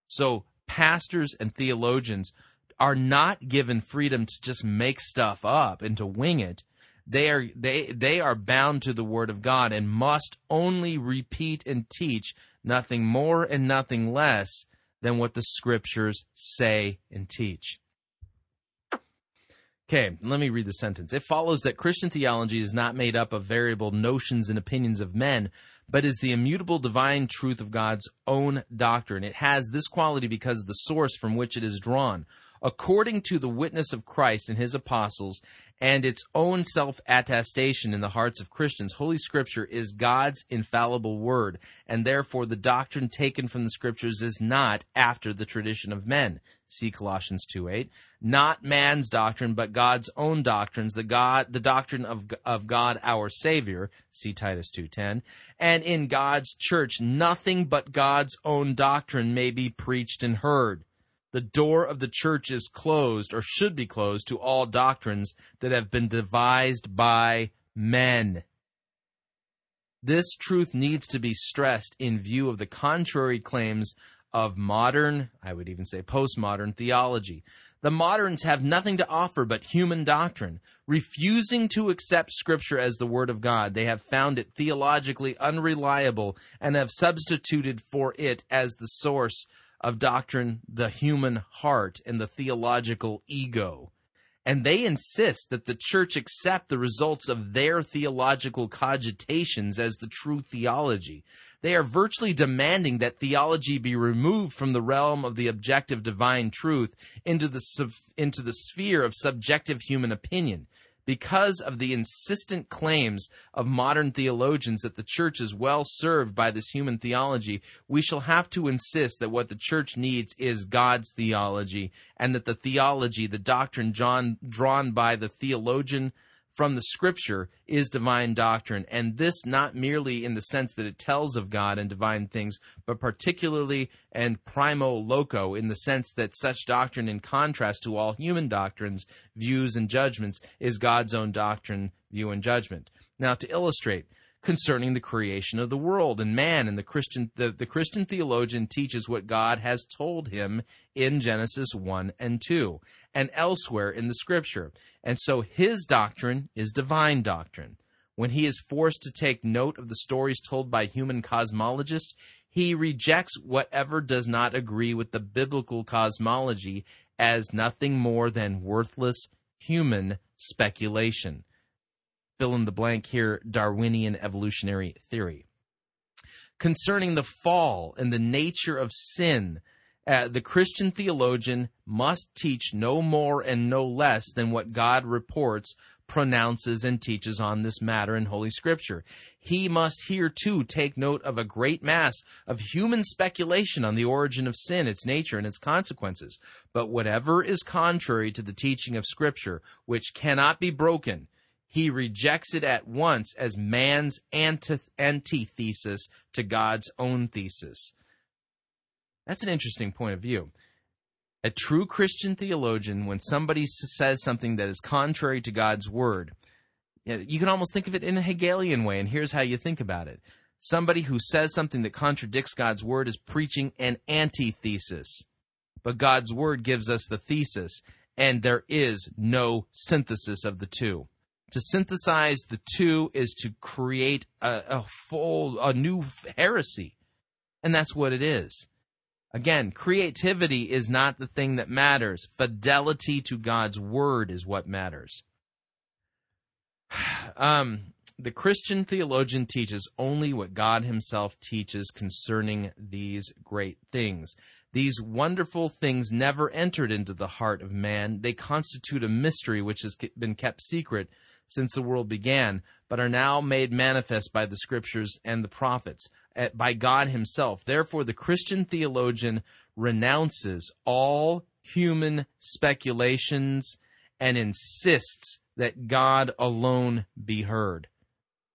So pastors and theologians are not given freedom to just make stuff up and to wing it. They are they they are bound to the Word of God and must only repeat and teach nothing more and nothing less than what the Scriptures say and teach. Okay, let me read the sentence. It follows that Christian theology is not made up of variable notions and opinions of men, but is the immutable divine truth of God's own doctrine. It has this quality because of the source from which it is drawn, according to the witness of Christ and his apostles and its own self-attestation in the hearts of Christians. Holy Scripture is God's infallible word, and therefore the doctrine taken from the Scriptures is not after the tradition of men. See Colossians two eight. Not man's doctrine, but God's own doctrines, the God, the doctrine of, of God our Savior. See Titus two ten. And in God's church, nothing but God's own doctrine may be preached and heard. The door of the church is closed, or should be closed, to all doctrines that have been devised by men. This truth needs to be stressed in view of the contrary claims of modern, I would even say postmodern, theology. The moderns have nothing to offer but human doctrine. Refusing to accept Scripture as the Word of God, they have found it theologically unreliable and have substituted for it as the source of doctrine the human heart and the theological ego. And they insist that the church accept the results of their theological cogitations as the true theology. They are virtually demanding that theology be removed from the realm of the objective divine truth into the sub- into the sphere of subjective human opinion. Because of the insistent claims of modern theologians that the church is well served by this human theology, we shall have to insist that what the church needs is God's theology, and that the theology, the doctrine drawn, drawn by the theologian from the Scripture is divine doctrine, and this not merely in the sense that it tells of God and divine things, but particularly and primo loco in the sense that such doctrine, in contrast to all human doctrines, views, and judgments, is God's own doctrine, view, and judgment. Now, to illustrate, concerning the creation of the world and man, and the Christian the, the Christian theologian teaches what God has told him in Genesis one and two and elsewhere in the Scripture. And so his doctrine is divine doctrine. When he is forced to take note of the stories told by human cosmologists, he rejects whatever does not agree with the biblical cosmology as nothing more than worthless human speculation. Fill in the blank here, Darwinian evolutionary theory. Concerning the fall and the nature of sin, uh, the Christian theologian must teach no more and no less than what God reports, pronounces, and teaches on this matter in Holy Scripture. He must here, too, take note of a great mass of human speculation on the origin of sin, its nature, and its consequences. But whatever is contrary to the teaching of Scripture, which cannot be broken, he rejects it at once as man's antith- antithesis to God's own thesis. That's an interesting point of view. A true Christian theologian, when somebody says something that is contrary to God's word, you can almost think of it in a Hegelian way, and here's how you think about it. Somebody who says something that contradicts God's word is preaching an antithesis, but God's word gives us the thesis, and there is no synthesis of the two. To synthesize the two is to create a, a full, a new heresy. And that's what it is. Again, creativity is not the thing that matters. Fidelity to God's word is what matters. Um, the Christian theologian teaches only what God himself teaches concerning these great things. These wonderful things never entered into the heart of man. They constitute a mystery which has been kept secret since the world began, but are now made manifest by the Scriptures and the prophets, by God himself. Therefore, the Christian theologian renounces all human speculations and insists that God alone be heard.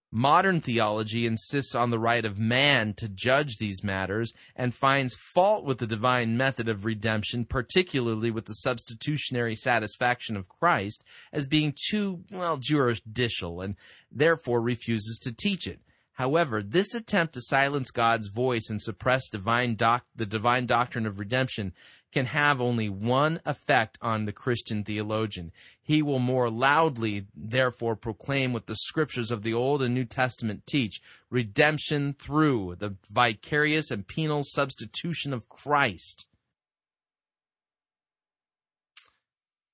Modern theology insists on the right of man to judge these matters and finds fault with the divine method of redemption, particularly with the substitutionary satisfaction of Christ, as being too, well, juridical, and therefore refuses to teach it. However, this attempt to silence God's voice and suppress divine doc- the divine doctrine of redemption can have only one effect on the Christian theologian. He will more loudly, therefore, proclaim what the Scriptures of the Old and New Testament teach, redemption through the vicarious and penal substitution of Christ.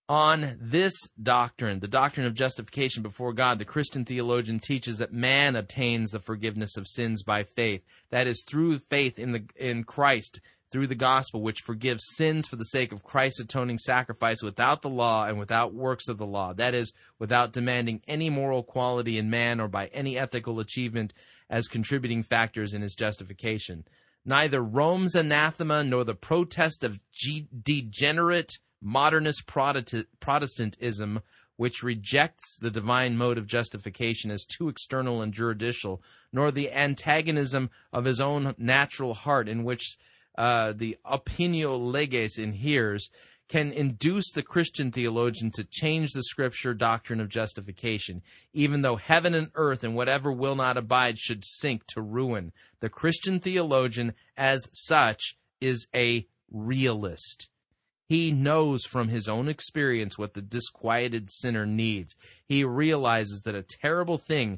On this doctrine, the doctrine of justification before God, the Christian theologian teaches that man obtains the forgiveness of sins by faith. That is, through faith in the in Christ, through the gospel, which forgives sins for the sake of Christ's atoning sacrifice without the law and without works of the law. That is, without demanding any moral quality in man or by any ethical achievement as contributing factors in his justification. Neither Rome's anathema nor the protest of G- degenerate modernist Protest- Protestantism, which rejects the divine mode of justification as too external and juridical, nor the antagonism of his own natural heart in which Uh, the opinio leges inheres, can induce the Christian theologian to change the Scripture doctrine of justification. Even though heaven and earth and whatever will not abide should sink to ruin, the Christian theologian, as such, is a realist. He knows from his own experience what the disquieted sinner needs. He realizes that a terrible thing,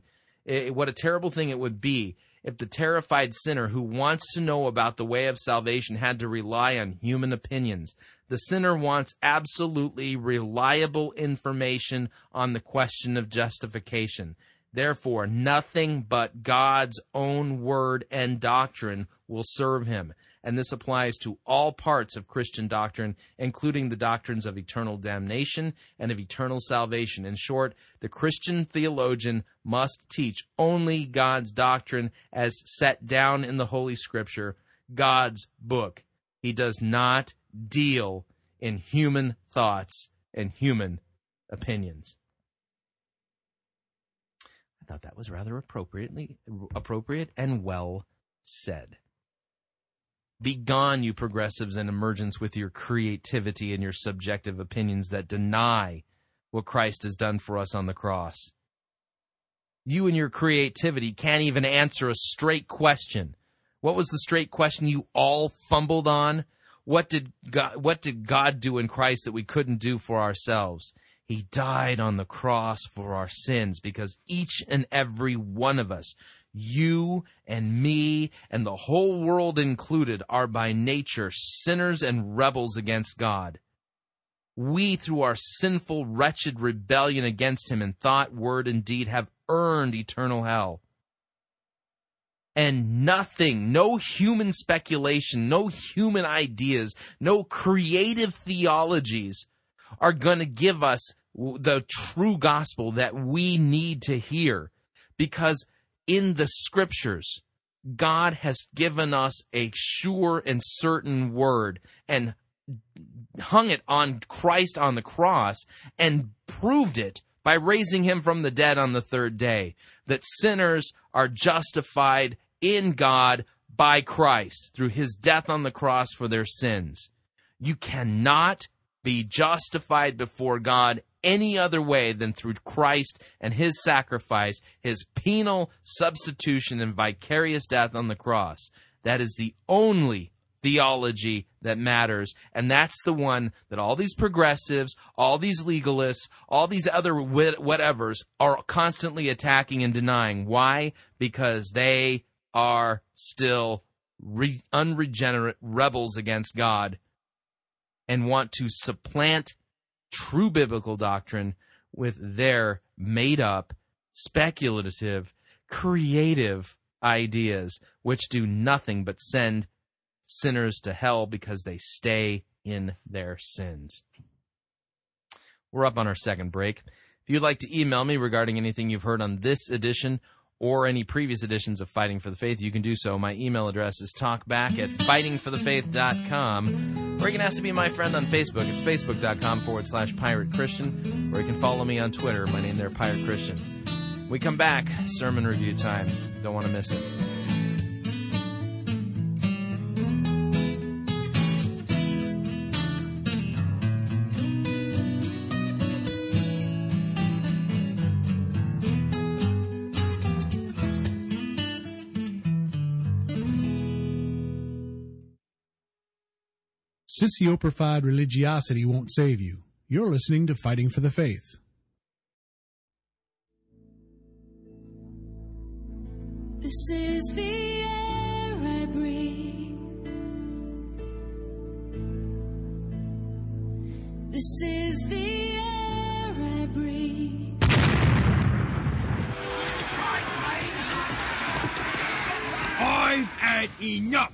what a terrible thing it would be if the terrified sinner who wants to know about the way of salvation had to rely on human opinions. The sinner wants absolutely reliable information on the question of justification. Therefore, nothing but God's own word and doctrine will serve him. And this applies to all parts of Christian doctrine, including the doctrines of eternal damnation and of eternal salvation. In short, the Christian theologian must teach only God's doctrine as set down in the Holy Scripture, God's book. He does not deal in human thoughts and human opinions. I thought that was rather appropriately appropriate and well said. Begone, you progressives and emergents, with your creativity and your subjective opinions that deny what Christ has done for us on the cross. You and your creativity can't even answer a straight question. What was the straight question you all fumbled on? What did God, what did God do in Christ that we couldn't do for ourselves? He died on the cross for our sins, because each and every one of us, you and me and the whole world included, are by nature sinners and rebels against God. We, through our sinful, wretched rebellion against him in thought, word, and deed, have earned eternal hell. And nothing, no human speculation, no human ideas, no creative theologies are going to give us the true gospel that we need to hear, because in the scriptures, God has given us a sure and certain word and hung it on Christ on the cross and proved it by raising him from the dead on the third day, that sinners are justified in God by Christ through his death on the cross for their sins. You cannot be justified before God any other way than through Christ and his sacrifice, his penal substitution and vicarious death on the cross. That is the only theology that matters, and that's the one that all these progressives, all these legalists, all these other whatevers are constantly attacking and denying. Why? Because they are still re- unregenerate rebels against God and want to supplant true biblical doctrine with their made-up, speculative, creative ideas, which do nothing but send sinners to hell because they stay in their sins. We're up on our second break. If you'd like to email me regarding anything you've heard on this edition or any previous editions of Fighting for the Faith, you can do so. My email address is talkback at fighting for the faith dot com. Or you can ask to be my friend on Facebook. It's facebook.com forward slash Pirate Christian. Or you can follow me on Twitter. My name there, Pirate Christian. When we come back, sermon review time. Don't want to miss it. Sissioperified religiosity won't save you. You're listening to Fighting for the Faith. This is the air I breathe. This is the air I breathe. I've had enough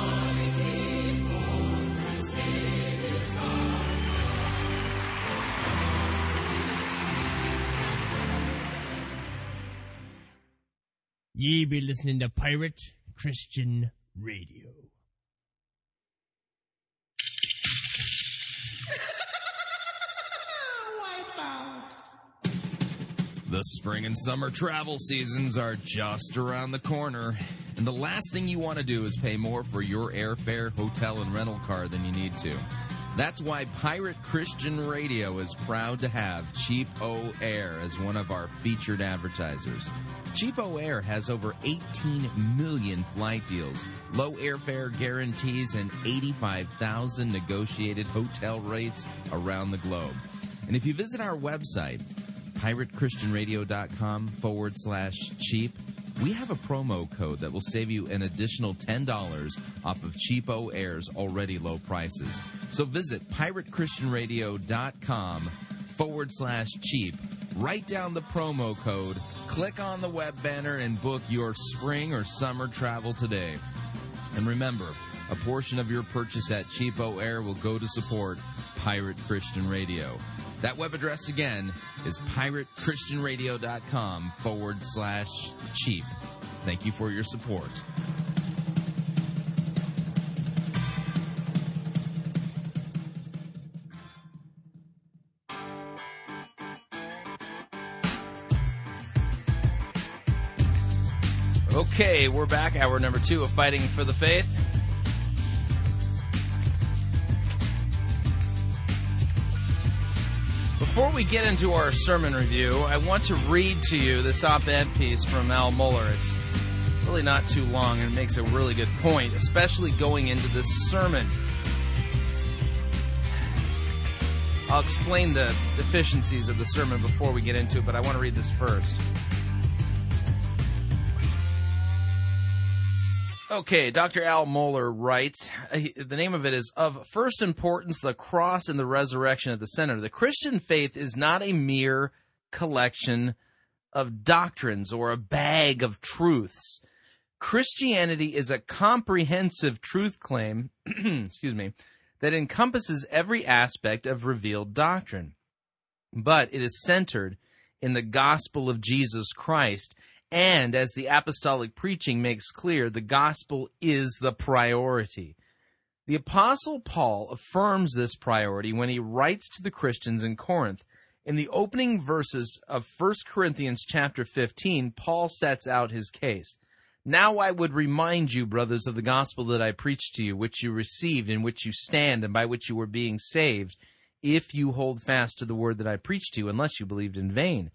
Ye be listening to Pirate Christian Radio. The spring and summer travel seasons are just around the corner, and the last thing you want to do is pay more for your airfare, hotel, and rental car than you need to. That's why Pirate Christian Radio is proud to have CheapO Air as one of our featured advertisers. CheapO Air has over eighteen million flight deals, low airfare guarantees, and eighty-five thousand negotiated hotel rates around the globe. And if you visit our website, piratechristianradio.com forward slash cheap, we have a promo code that will save you an additional ten dollars off of CheapO Air's already low prices. So visit piratechristianradio.com forward slash cheap, write down the promo code, click on the web banner, and book your spring or summer travel today. And remember, A portion of your purchase at CheapO Air will go to support Pirate Christian Radio. That web address again is piratechristianradio.com forward slash cheap. Thank you for your support. Okay, we're back. Hour number two of Fighting for the Faith. Before we get into our sermon review, I want to read to you this op-ed piece from Al Mohler. It's really not too long and it makes a really good point, especially going into this sermon. I'll explain the deficiencies of the sermon before we get into it, but I want to read this first. Okay, Doctor Al Mohler writes, the name of it is, "Of first importance, the cross and the resurrection at the center. The Christian faith is not a mere collection of doctrines or a bag of truths. Christianity is a comprehensive truth claim excuse me, that encompasses every aspect of revealed doctrine. But it is centered in the gospel of Jesus Christ. And as the apostolic preaching makes clear, the gospel is the priority. The Apostle Paul affirms this priority when he writes to the Christians in Corinth. In the opening verses of First Corinthians chapter fifteen, Paul sets out his case. Now I would remind you, brothers, of the gospel that I preached to you, which you received, in which you stand, and by which you were being saved, if you hold fast to the word that I preached to you, unless you believed in vain.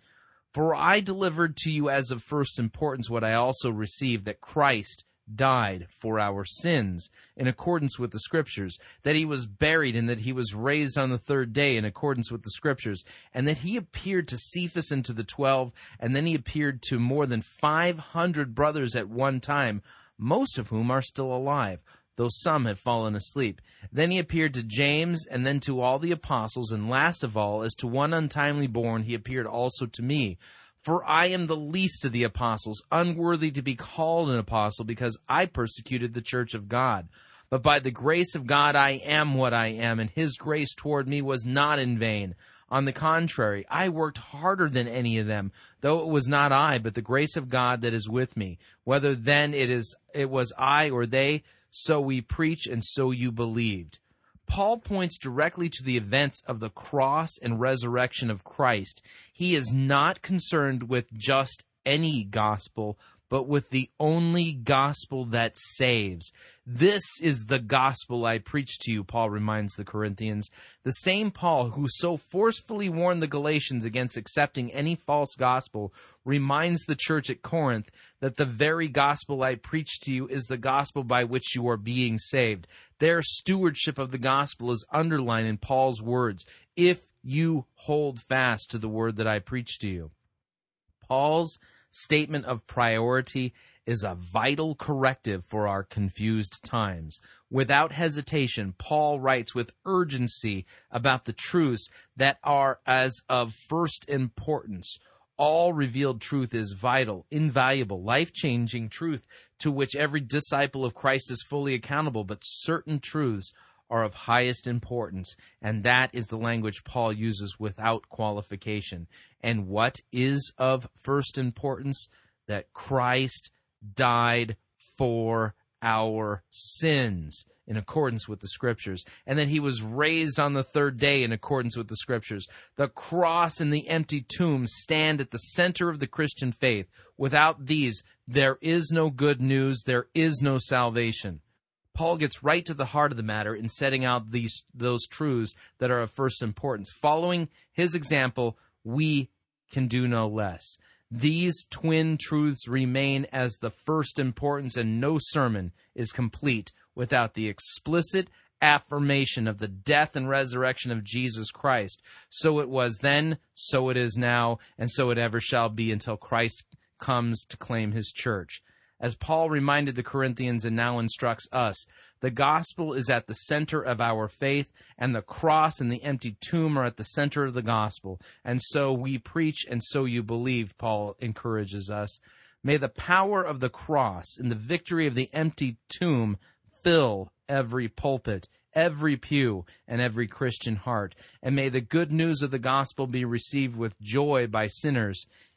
For I delivered to you as of first importance what I also received, that Christ died for our sins in accordance with the Scriptures, that he was buried and that he was raised on the third day in accordance with the Scriptures, and that he appeared to Cephas and to the twelve, and then he appeared to more than five hundred brothers at one time, most of whom are still alive, though some have fallen asleep. Then he appeared to James, and then to all the apostles, and last of all, as to one untimely born, he appeared also to me. For I am the least of the apostles, unworthy to be called an apostle, because I persecuted the church of God. But by the grace of God I am what I am, and his grace toward me was not in vain. On the contrary, I worked harder than any of them, though it was not I, but the grace of God that is with me. Whether then it is it was I or they, so we preach, and so you believed." Paul points directly to the events of the cross and resurrection of Christ. He is not concerned with just any gospel, but with the only gospel that saves. This is the gospel I preach to you, Paul reminds the Corinthians. The same Paul who so forcefully warned the Galatians against accepting any false gospel reminds the church at Corinth that the very gospel I preach to you is the gospel by which you are being saved. Their stewardship of the gospel is underlined in Paul's words, "If you hold fast to the word that I preach to you." Paul's statement of priority is a vital corrective for our confused times. Without hesitation, Paul writes with urgency about the truths that are as of first importance. All revealed truth is vital, invaluable, life-changing truth to which every disciple of Christ is fully accountable, but certain truths are of highest importance, and that is the language Paul uses without qualification. And what is of first importance? That Christ died for our sins in accordance with the Scriptures, and that he was raised on the third day in accordance with the Scriptures. The cross and the empty tomb stand at the center of the Christian faith. Without these, there is no good news, there is no salvation. Paul gets right to the heart of the matter in setting out these those truths that are of first importance. Following his example, we can do no less. These twin truths remain as the first importance, and no sermon is complete without the explicit affirmation of the death and resurrection of Jesus Christ. So it was then, so it is now, and so it ever shall be until Christ comes to claim his church. As Paul reminded the Corinthians and now instructs us, the gospel is at the center of our faith, and the cross and the empty tomb are at the center of the gospel. And so we preach, and so you believed, Paul encourages us. May the power of the cross and the victory of the empty tomb fill every pulpit, every pew, and every Christian heart. And may the good news of the gospel be received with joy by sinners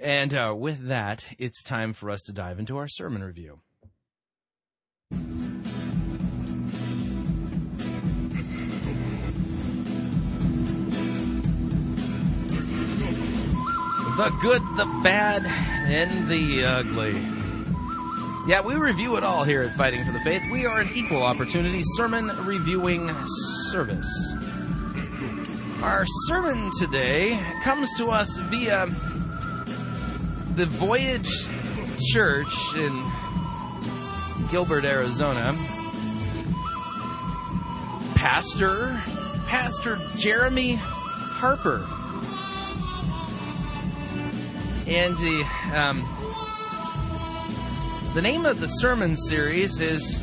And uh, with that, it's time for us to dive into our sermon review. The good, the bad, and the ugly. Yeah, we review it all here at Fighting for the Faith. We are an equal opportunity sermon reviewing service. Our sermon today comes to us via the Voyage Church in Gilbert, Arizona. Pastor, Pastor Jeremy Harper. And the, um, the name of the sermon series is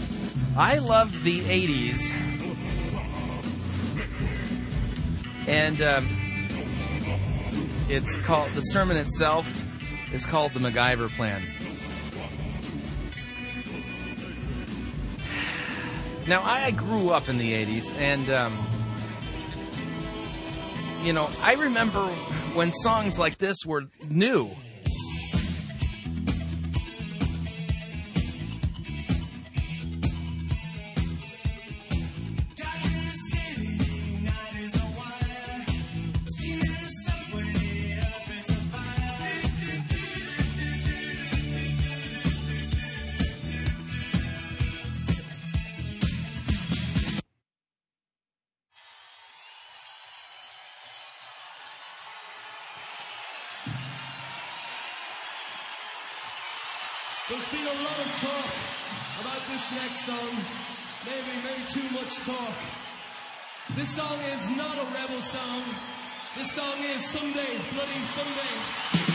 I Love the eighties. And um, it's called, the sermon itself is called The MacGyver Plan. Now, I grew up in the eighties, and, um, you know, I remember when songs like this were new. There's been a lot of talk about this next song, maybe, maybe too much talk. This song is not a rebel song, this song is Someday, Bloody Someday.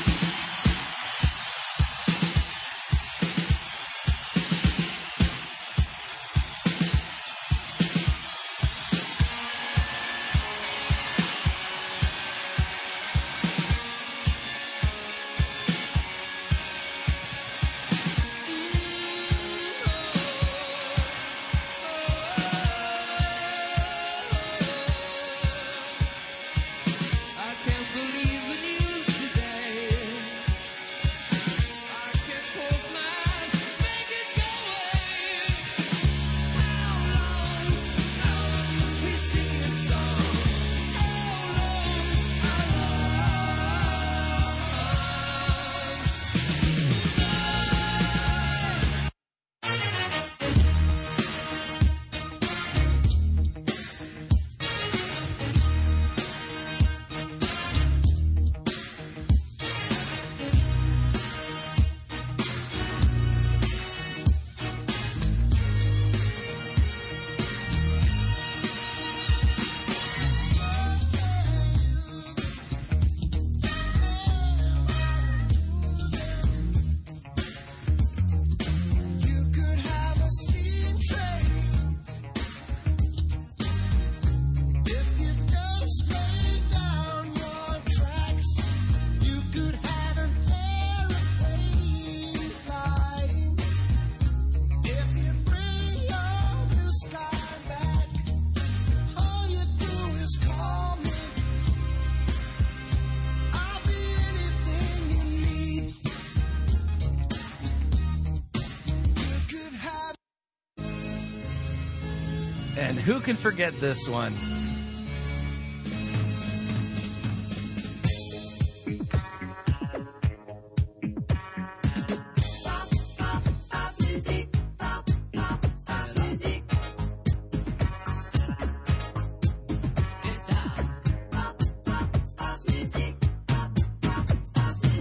And who can forget this one?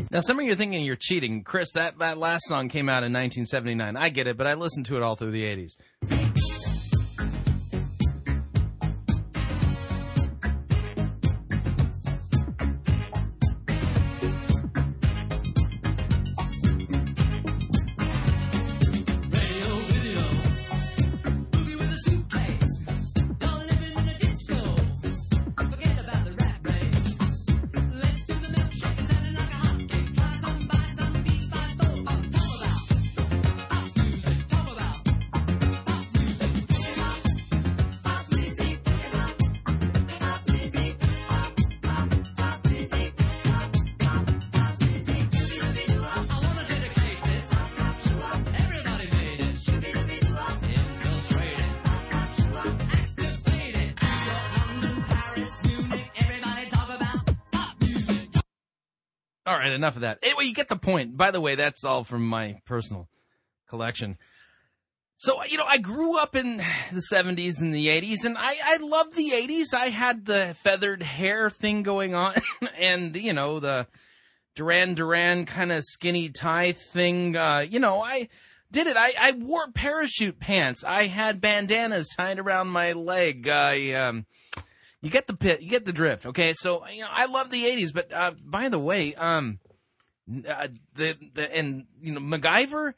Now, some of you are thinking you're cheating. Chris, that, that last song came out in nineteen seventy-nine. I get it, but I listened to it all through the eighties. All right, enough of that. Anyway, you get the point. By the way, that's all from my personal collection. So, you know, I grew up in the seventies and the eighties, and I, I loved the eighties. I had the feathered hair thing going on and, you know, the Duran Duran kind of skinny tie thing. Uh, you know, I did it. I, I wore parachute pants. I had bandanas tied around my leg. I, um, you get the pit, you get the drift. Okay. So, you know, I love the eighties, but, uh, by the way, um, uh, the, the, and, you know, MacGyver,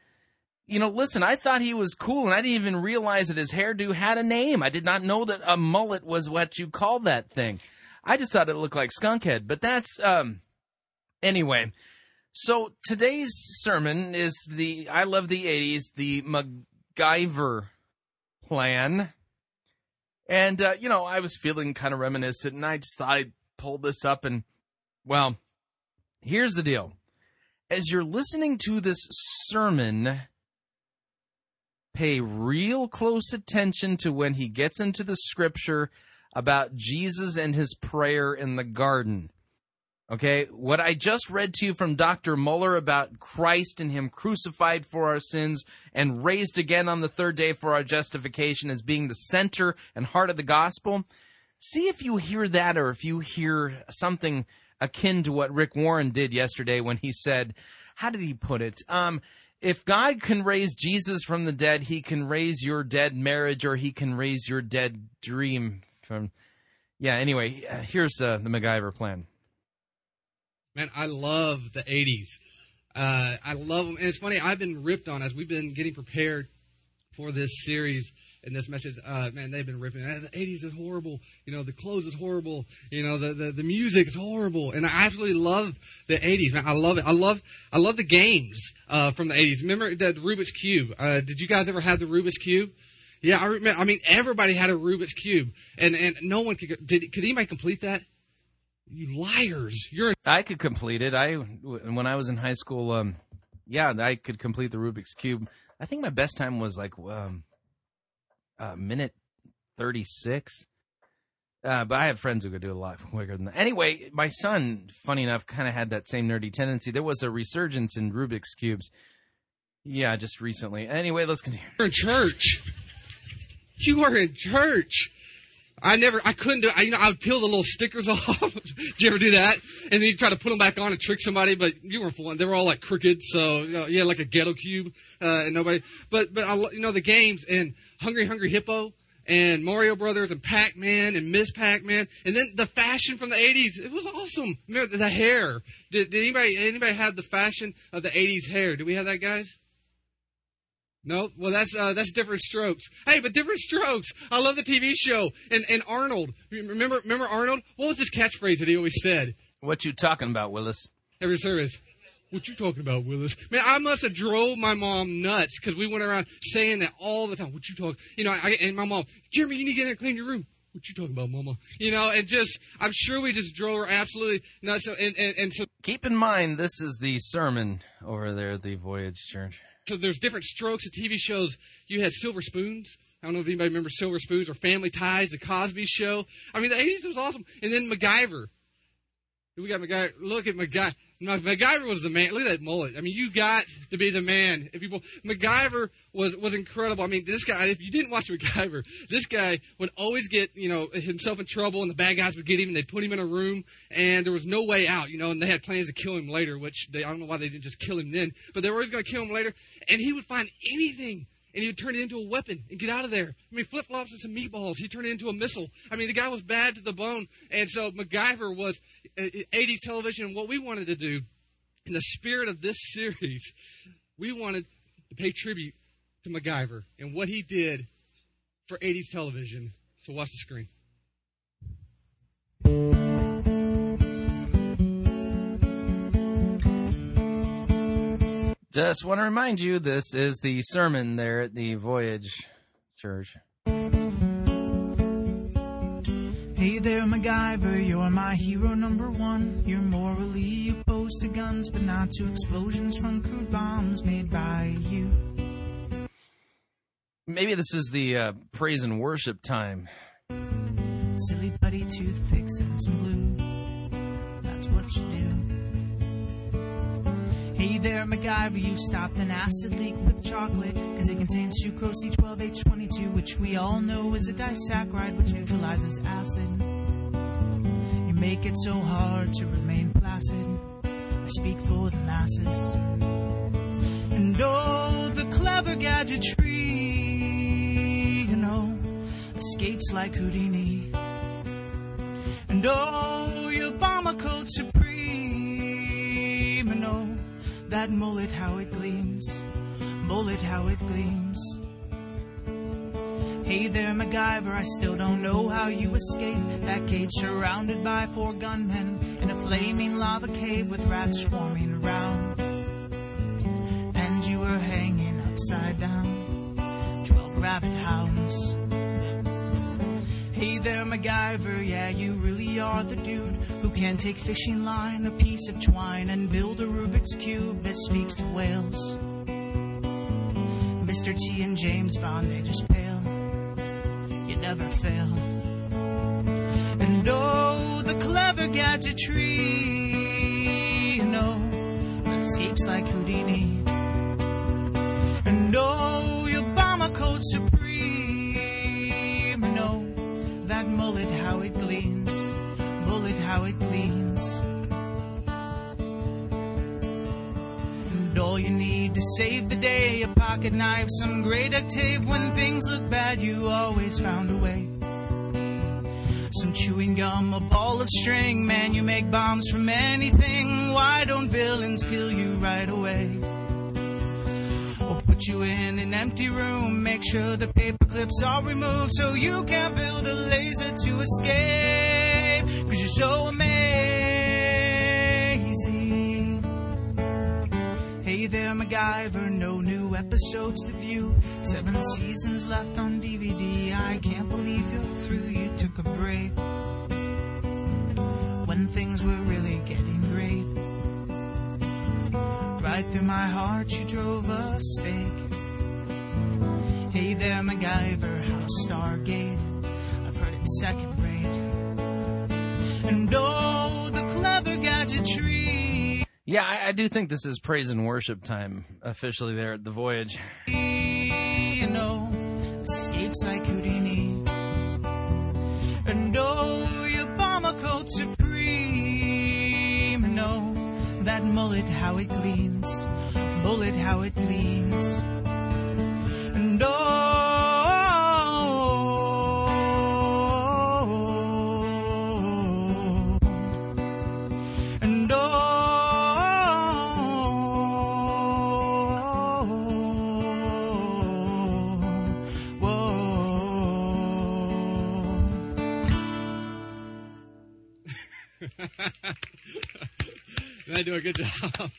you know, listen, I thought he was cool, and I didn't even realize that his hairdo had a name. I did not know that a mullet was what you call that thing. I just thought it looked like skunk head, but that's, um, anyway. So today's sermon is the, I love the eighties, the MacGyver plan. And, uh, you know, I was feeling kind of reminiscent, and I just thought I'd pull this up, and, well, here's the deal. As you're listening to this sermon, pay real close attention to when he gets into the scripture about Jesus and his prayer in the garden. Okay, what I just read to you from Doctor Mohler about Christ and him crucified for our sins and raised again on the third day for our justification as being the center and heart of the gospel. See if you hear that, or if you hear something akin to what Rick Warren did yesterday when he said, how did he put it? Um... If God can raise Jesus from the dead, he can raise your dead marriage, or he can raise your dead dream. From, yeah, anyway, here's uh, the MacGyver plan. Man, I love the eighties. Uh, I love them. And it's funny, I've been ripped on as we've been getting prepared for this series and this message. Uh, man, they've been ripping. The eighties is horrible. You know, the clothes is horrible. You know, the, the, the music is horrible. And I absolutely love the eighties, man. I love it. I love I love the games uh, from the eighties. Remember the Rubik's Cube? Uh, did you guys ever have the Rubik's Cube? Yeah, I remember. I mean, everybody had a Rubik's Cube, and, and no one could. Did could anybody complete that? You liars! You're. A- I could complete it. I when I was in high school, um, yeah, I could complete the Rubik's Cube. I think my best time was like um, uh, minute thirty-six. Uh, but I have friends who could do a lot quicker than that. Anyway, my son, funny enough, kind of had that same nerdy tendency. There was a resurgence in Rubik's Cubes. Yeah, just recently. Anyway, let's continue. You're in church. You are in church. I never, I couldn't do it. I, you know, I would peel the little stickers off. Did you ever do that? And then you try to put them back on and trick somebody, but you weren't fooling. They were all like crooked. So, you know, yeah, like a ghetto cube, uh, and nobody, but, but I, you know, the games and Hungry, Hungry Hippo and Mario Brothers and Pac-Man and Miss Pac-Man. And then the fashion from the eighties. It was awesome. Remember the hair. Did, did anybody, anybody have the fashion of the eighties hair? Do we have that, guys? No, well, that's uh, that's Different Strokes. Hey, but Different Strokes. I love the T V show. And and Arnold. Remember remember Arnold? What was his catchphrase that he always said? What you talking about, Willis? Every service. What you talking about, Willis? Man, I must have drove my mom nuts because we went around saying that all the time. What you talking? You know, I, and my mom, Jeremy, you need to get in there and clean your room. What you talking about, Mama? You know, and just, I'm sure we just drove her absolutely nuts. So, and, and, and so. Keep in mind, this is the sermon over there at the Voyage Church. So there's Different Strokes of T V shows. You had Silver Spoons. I don't know if anybody remembers Silver Spoons or Family Ties, The Cosby Show. I mean, the eighties was awesome. And then MacGyver. We got MacGyver. Look at MacGyver. MacGyver was the man. Look at that mullet. I mean, you got to be the man. If people, MacGyver was, was incredible. I mean, this guy, if you didn't watch MacGyver, this guy would always get, you know, himself in trouble, and the bad guys would get him, and they'd put him in a room, and there was no way out, you know, and they had plans to kill him later, which they, I don't know why they didn't just kill him then, but they were always going to kill him later, and he would find anything, and he would turn it into a weapon and get out of there. I mean, flip-flops and some meatballs. He turned it into a missile. I mean, the guy was bad to the bone. And so MacGyver was eighties television. And what we wanted to do, in the spirit of this series, we wanted to pay tribute to MacGyver and what he did for eighties television. So watch the screen. Just want to remind you, this is the sermon there at the Voyage Church. Hey there, MacGyver, you're my hero number one. You're morally opposed to guns, but not to explosions from crude bombs made by you. Maybe this is the uh, praise and worship time. Silly buddy toothpicks and some glue. That's what you do. Hey there, MacGyver, you stopped an acid leak with chocolate, because it contains sucrose C twelve H twenty-two, which we all know is a disaccharide, which neutralizes acid. You make it so hard to remain placid. I speak for the masses. And oh, the clever gadgetry, you know, escapes like Houdini. And oh, your bomber coat supreme, and oh, that mullet, how it gleams, mullet, how it gleams. Hey there, MacGyver, I still don't know how you escape that cage surrounded by four gunmen in a flaming lava cave with rats swarming around. And you were hanging upside down, twelve rabbit hounds. Hey there, MacGyver, yeah, you really are the dude who can take fishing line, a piece of twine, and build a Rubik's Cube that speaks to whales. Mister T and James Bond, they just pale. You never fail. And oh, the clever gadgetry, you know, that escapes like Houdini. And oh, your bomber code supreme, you know, that mullet, how it gleams, mullet, how it gleams. And all you need to save the day, a pocket knife, some gray duct tape. When things look bad, you always found a way. Some chewing gum, a ball of string, man, you make bombs from anything. Why don't villains kill you right away? You in an empty room, make sure the paper clips are removed, so you can build a laser to escape, cause you're so amazing. Hey there, MacGyver, no new episodes to view, seven seasons left on D V D. I can't believe you're through, you took a break when things were really getting great. Right through my heart, you drove a stake. Hey there, MacGyver, how's Stargate? I've heard it's second rate. And oh, the clever gadgetry. Yeah, I, I do think this is praise and worship time officially there at the Voyage. And oh, escapes like Houdini. And oh, your bomber coat supreme. And oh, that mullet, how it gleams, bullet, how it gleams. And oh, and oh, whoa. They do a good job.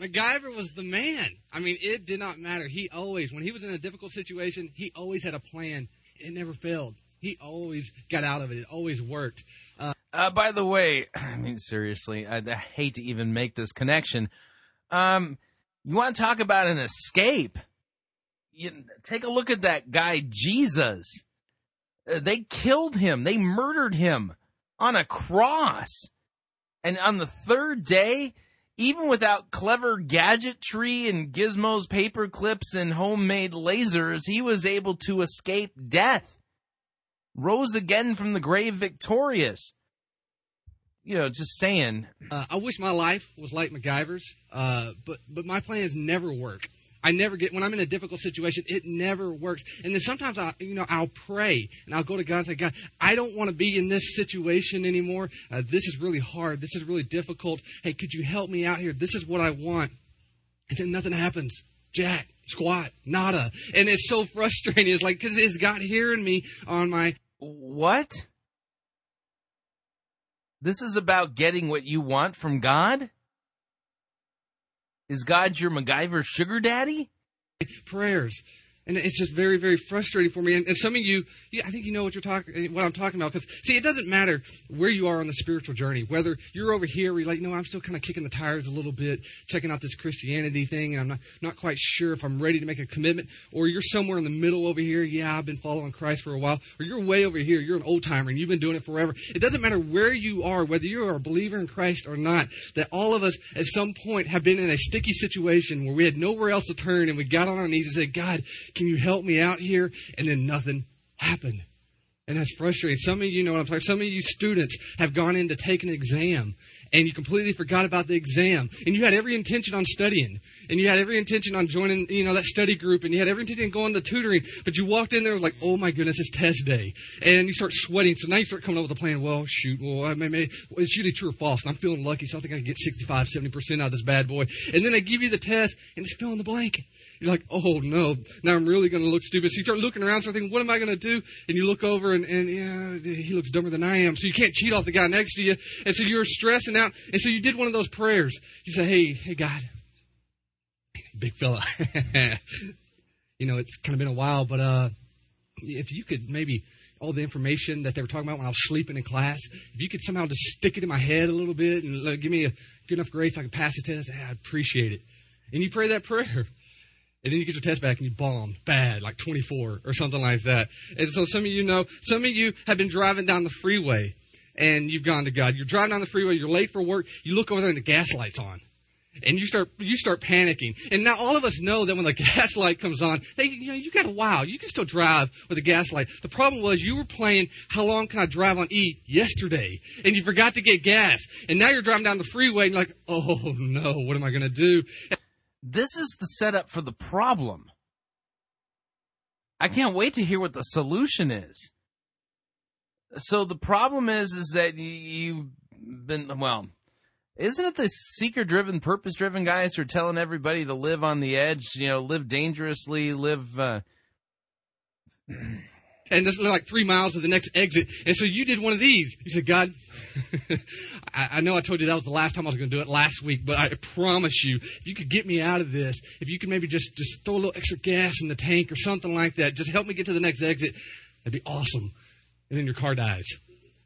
MacGyver was the man. I mean, it did not matter. He always, when he was in a difficult situation, he always had a plan. It never failed. He always got out of it. It always worked. Uh, uh, by the way, I mean, seriously, I, I hate to even make this connection. Um, you want to talk about an escape? You, take a look at that guy, Jesus. Uh, they killed him. They murdered him on a cross. And on the third day, even without clever gadgetry and gizmos, paper clips, and homemade lasers, he was able to escape death. Rose again from the grave victorious. You know, just saying. Uh, I wish my life was like MacGyver's, uh, but but my plans never work. I never get, when I'm in a difficult situation, it never works. And then sometimes I, you know, I'll pray and I'll go to God and say, God, I don't want to be in this situation anymore. Uh, this is really hard. This is really difficult. Hey, could you help me out here? This is what I want. And then nothing happens. Jack, squat, nada. And it's so frustrating. It's like, cause is God hearing me on my what? This is about getting what you want from God? Is God your MacGyver sugar daddy? Prayers. And it's just very, very frustrating for me. And, and some of you, you, I think you know what you're talking, what I'm talking about. Because, see, it doesn't matter where you are on the spiritual journey. Whether you're over here, where you're like, no, I'm still kind of kicking the tires a little bit, checking out this Christianity thing, and I'm not, not quite sure if I'm ready to make a commitment. Or you're somewhere in the middle over here, yeah, I've been following Christ for a while. Or you're way over here, you're an old-timer, and you've been doing it forever. It doesn't matter where you are, whether you are a believer in Christ or not, that all of us at some point have been in a sticky situation where we had nowhere else to turn, and we got on our knees and said, God, can you help me out here? And then nothing happened. And that's frustrating. Some of you know what I'm talking about. Some of you students have gone in to take an exam, and you completely forgot about the exam. And you had every intention on studying. And you had every intention on joining, you know, that study group. And you had every intention on going to tutoring. But you walked in there and was like, oh, my goodness, it's test day. And you start sweating. So now you start coming up with a plan. Well, shoot, well, I mean, maybe it's usually true or false. And I'm feeling lucky, so I think I can get sixty-five, seventy percent out of this bad boy. And then they give you the test, and it's fill in the blank. You're like, oh, no, now I'm really going to look stupid. So you start looking around, start thinking, what am I going to do? And you look over, and, and yeah, he looks dumber than I am. So you can't cheat off the guy next to you. And so you're stressing out. And so you did one of those prayers. You say, hey, hey, God, big fella, you know, it's kind of been a while, but uh, if you could maybe all the information that they were talking about when I was sleeping in class, if you could somehow just stick it in my head a little bit and like, give me a good enough grade so I can pass the test, I'd appreciate it. And you pray that prayer. And then you get your test back and you bombed bad, like twenty-four or something like that. And so some of you know, some of you have been driving down the freeway and you've gone to God. You're driving down the freeway, you're late for work, you look over there and the gas light's on. And you start you start panicking. And now all of us know that when the gas light comes on, they, you know, you got a while. You can still drive with a gas light. The problem was you were playing How Long Can I Drive on E yesterday, and you forgot to get gas. And now you're driving down the freeway and you're like, oh, no, what am I going to do? This is the setup for the problem. I can't wait to hear what the solution is. So the problem is, is that you've been, well, isn't it the seeker-driven, purpose-driven guys who are telling everybody to live on the edge, you know, live dangerously, live... Uh... And this is like three miles to the next exit. And so you did one of these. You said, God, I, I know I told you that was the last time I was going to do it last week, but I promise you, if you could get me out of this, if you could maybe just, just throw a little extra gas in the tank or something like that, just help me get to the next exit, that'd be awesome. And then your car dies.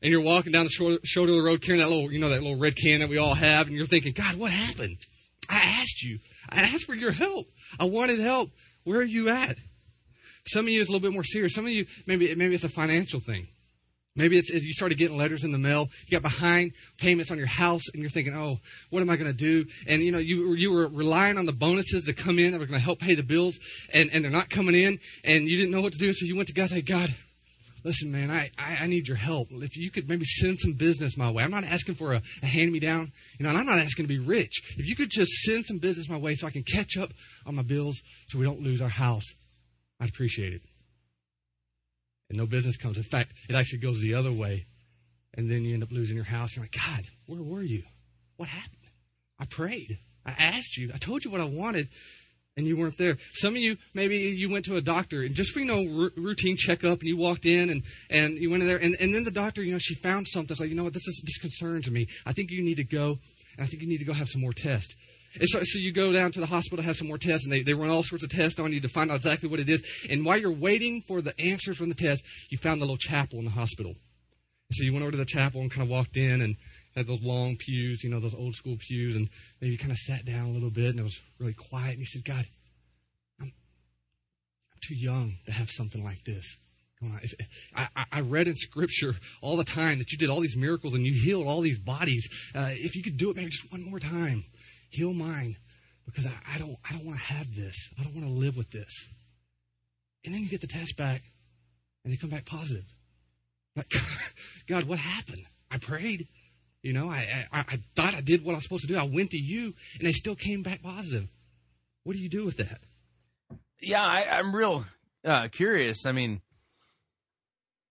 And you're walking down the shoulder, shoulder of the road carrying that little, you know, that little red can that we all have, and you're thinking, God, what happened? I asked you. I asked for your help. I wanted help. Where are you at? Some of you is a little bit more serious. Some of you, maybe maybe it's a financial thing. Maybe it's, it's you started getting letters in the mail. You got behind payments on your house, and you're thinking, oh, what am I going to do? And, you know, you you were relying on the bonuses to come in that were going to help pay the bills, and, and they're not coming in, and you didn't know what to do. So you went to God and said, God, listen, man, I, I, I need your help. If you could maybe send some business my way. I'm not asking for a, a hand-me-down, you know, and I'm not asking to be rich. If you could just send some business my way so I can catch up on my bills so we don't lose our house, I'd appreciate it. And no business comes. In fact, it actually goes the other way. And then you end up losing your house. You're like, God, where were you? What happened? I prayed. I asked you. I told you what I wanted, and you weren't there. Some of you, maybe you went to a doctor, and just for, you know, r- routine checkup, and you walked in, and, and you went in there. And, and then the doctor, you know, she found something. It's like, you know what, this, is, this concerns me. I think you need to go, and I think you need to go have some more tests. And so, so you go down to the hospital to have some more tests, and they, they run all sorts of tests on you to find out exactly what it is. And while you're waiting for the answers from the test, you found the little chapel in the hospital. And so you went over to the chapel and kind of walked in and had those long pews, you know, those old school pews, and maybe kind of sat down a little bit, and it was really quiet. And you said, God, I'm, I'm too young to have something like this going on. If, I, I read in Scripture all the time that you did all these miracles and you healed all these bodies. Uh, if you could do it maybe just one more time. Heal mine, because I, I don't I don't want to have this. I don't want to live with this. And then you get the test back, and they come back positive. Like, God, what happened? I prayed. You know, I, I, I thought I did what I was supposed to do. I went to you, and they still came back positive. What do you do with that? Yeah, I, I'm real uh, curious. I mean,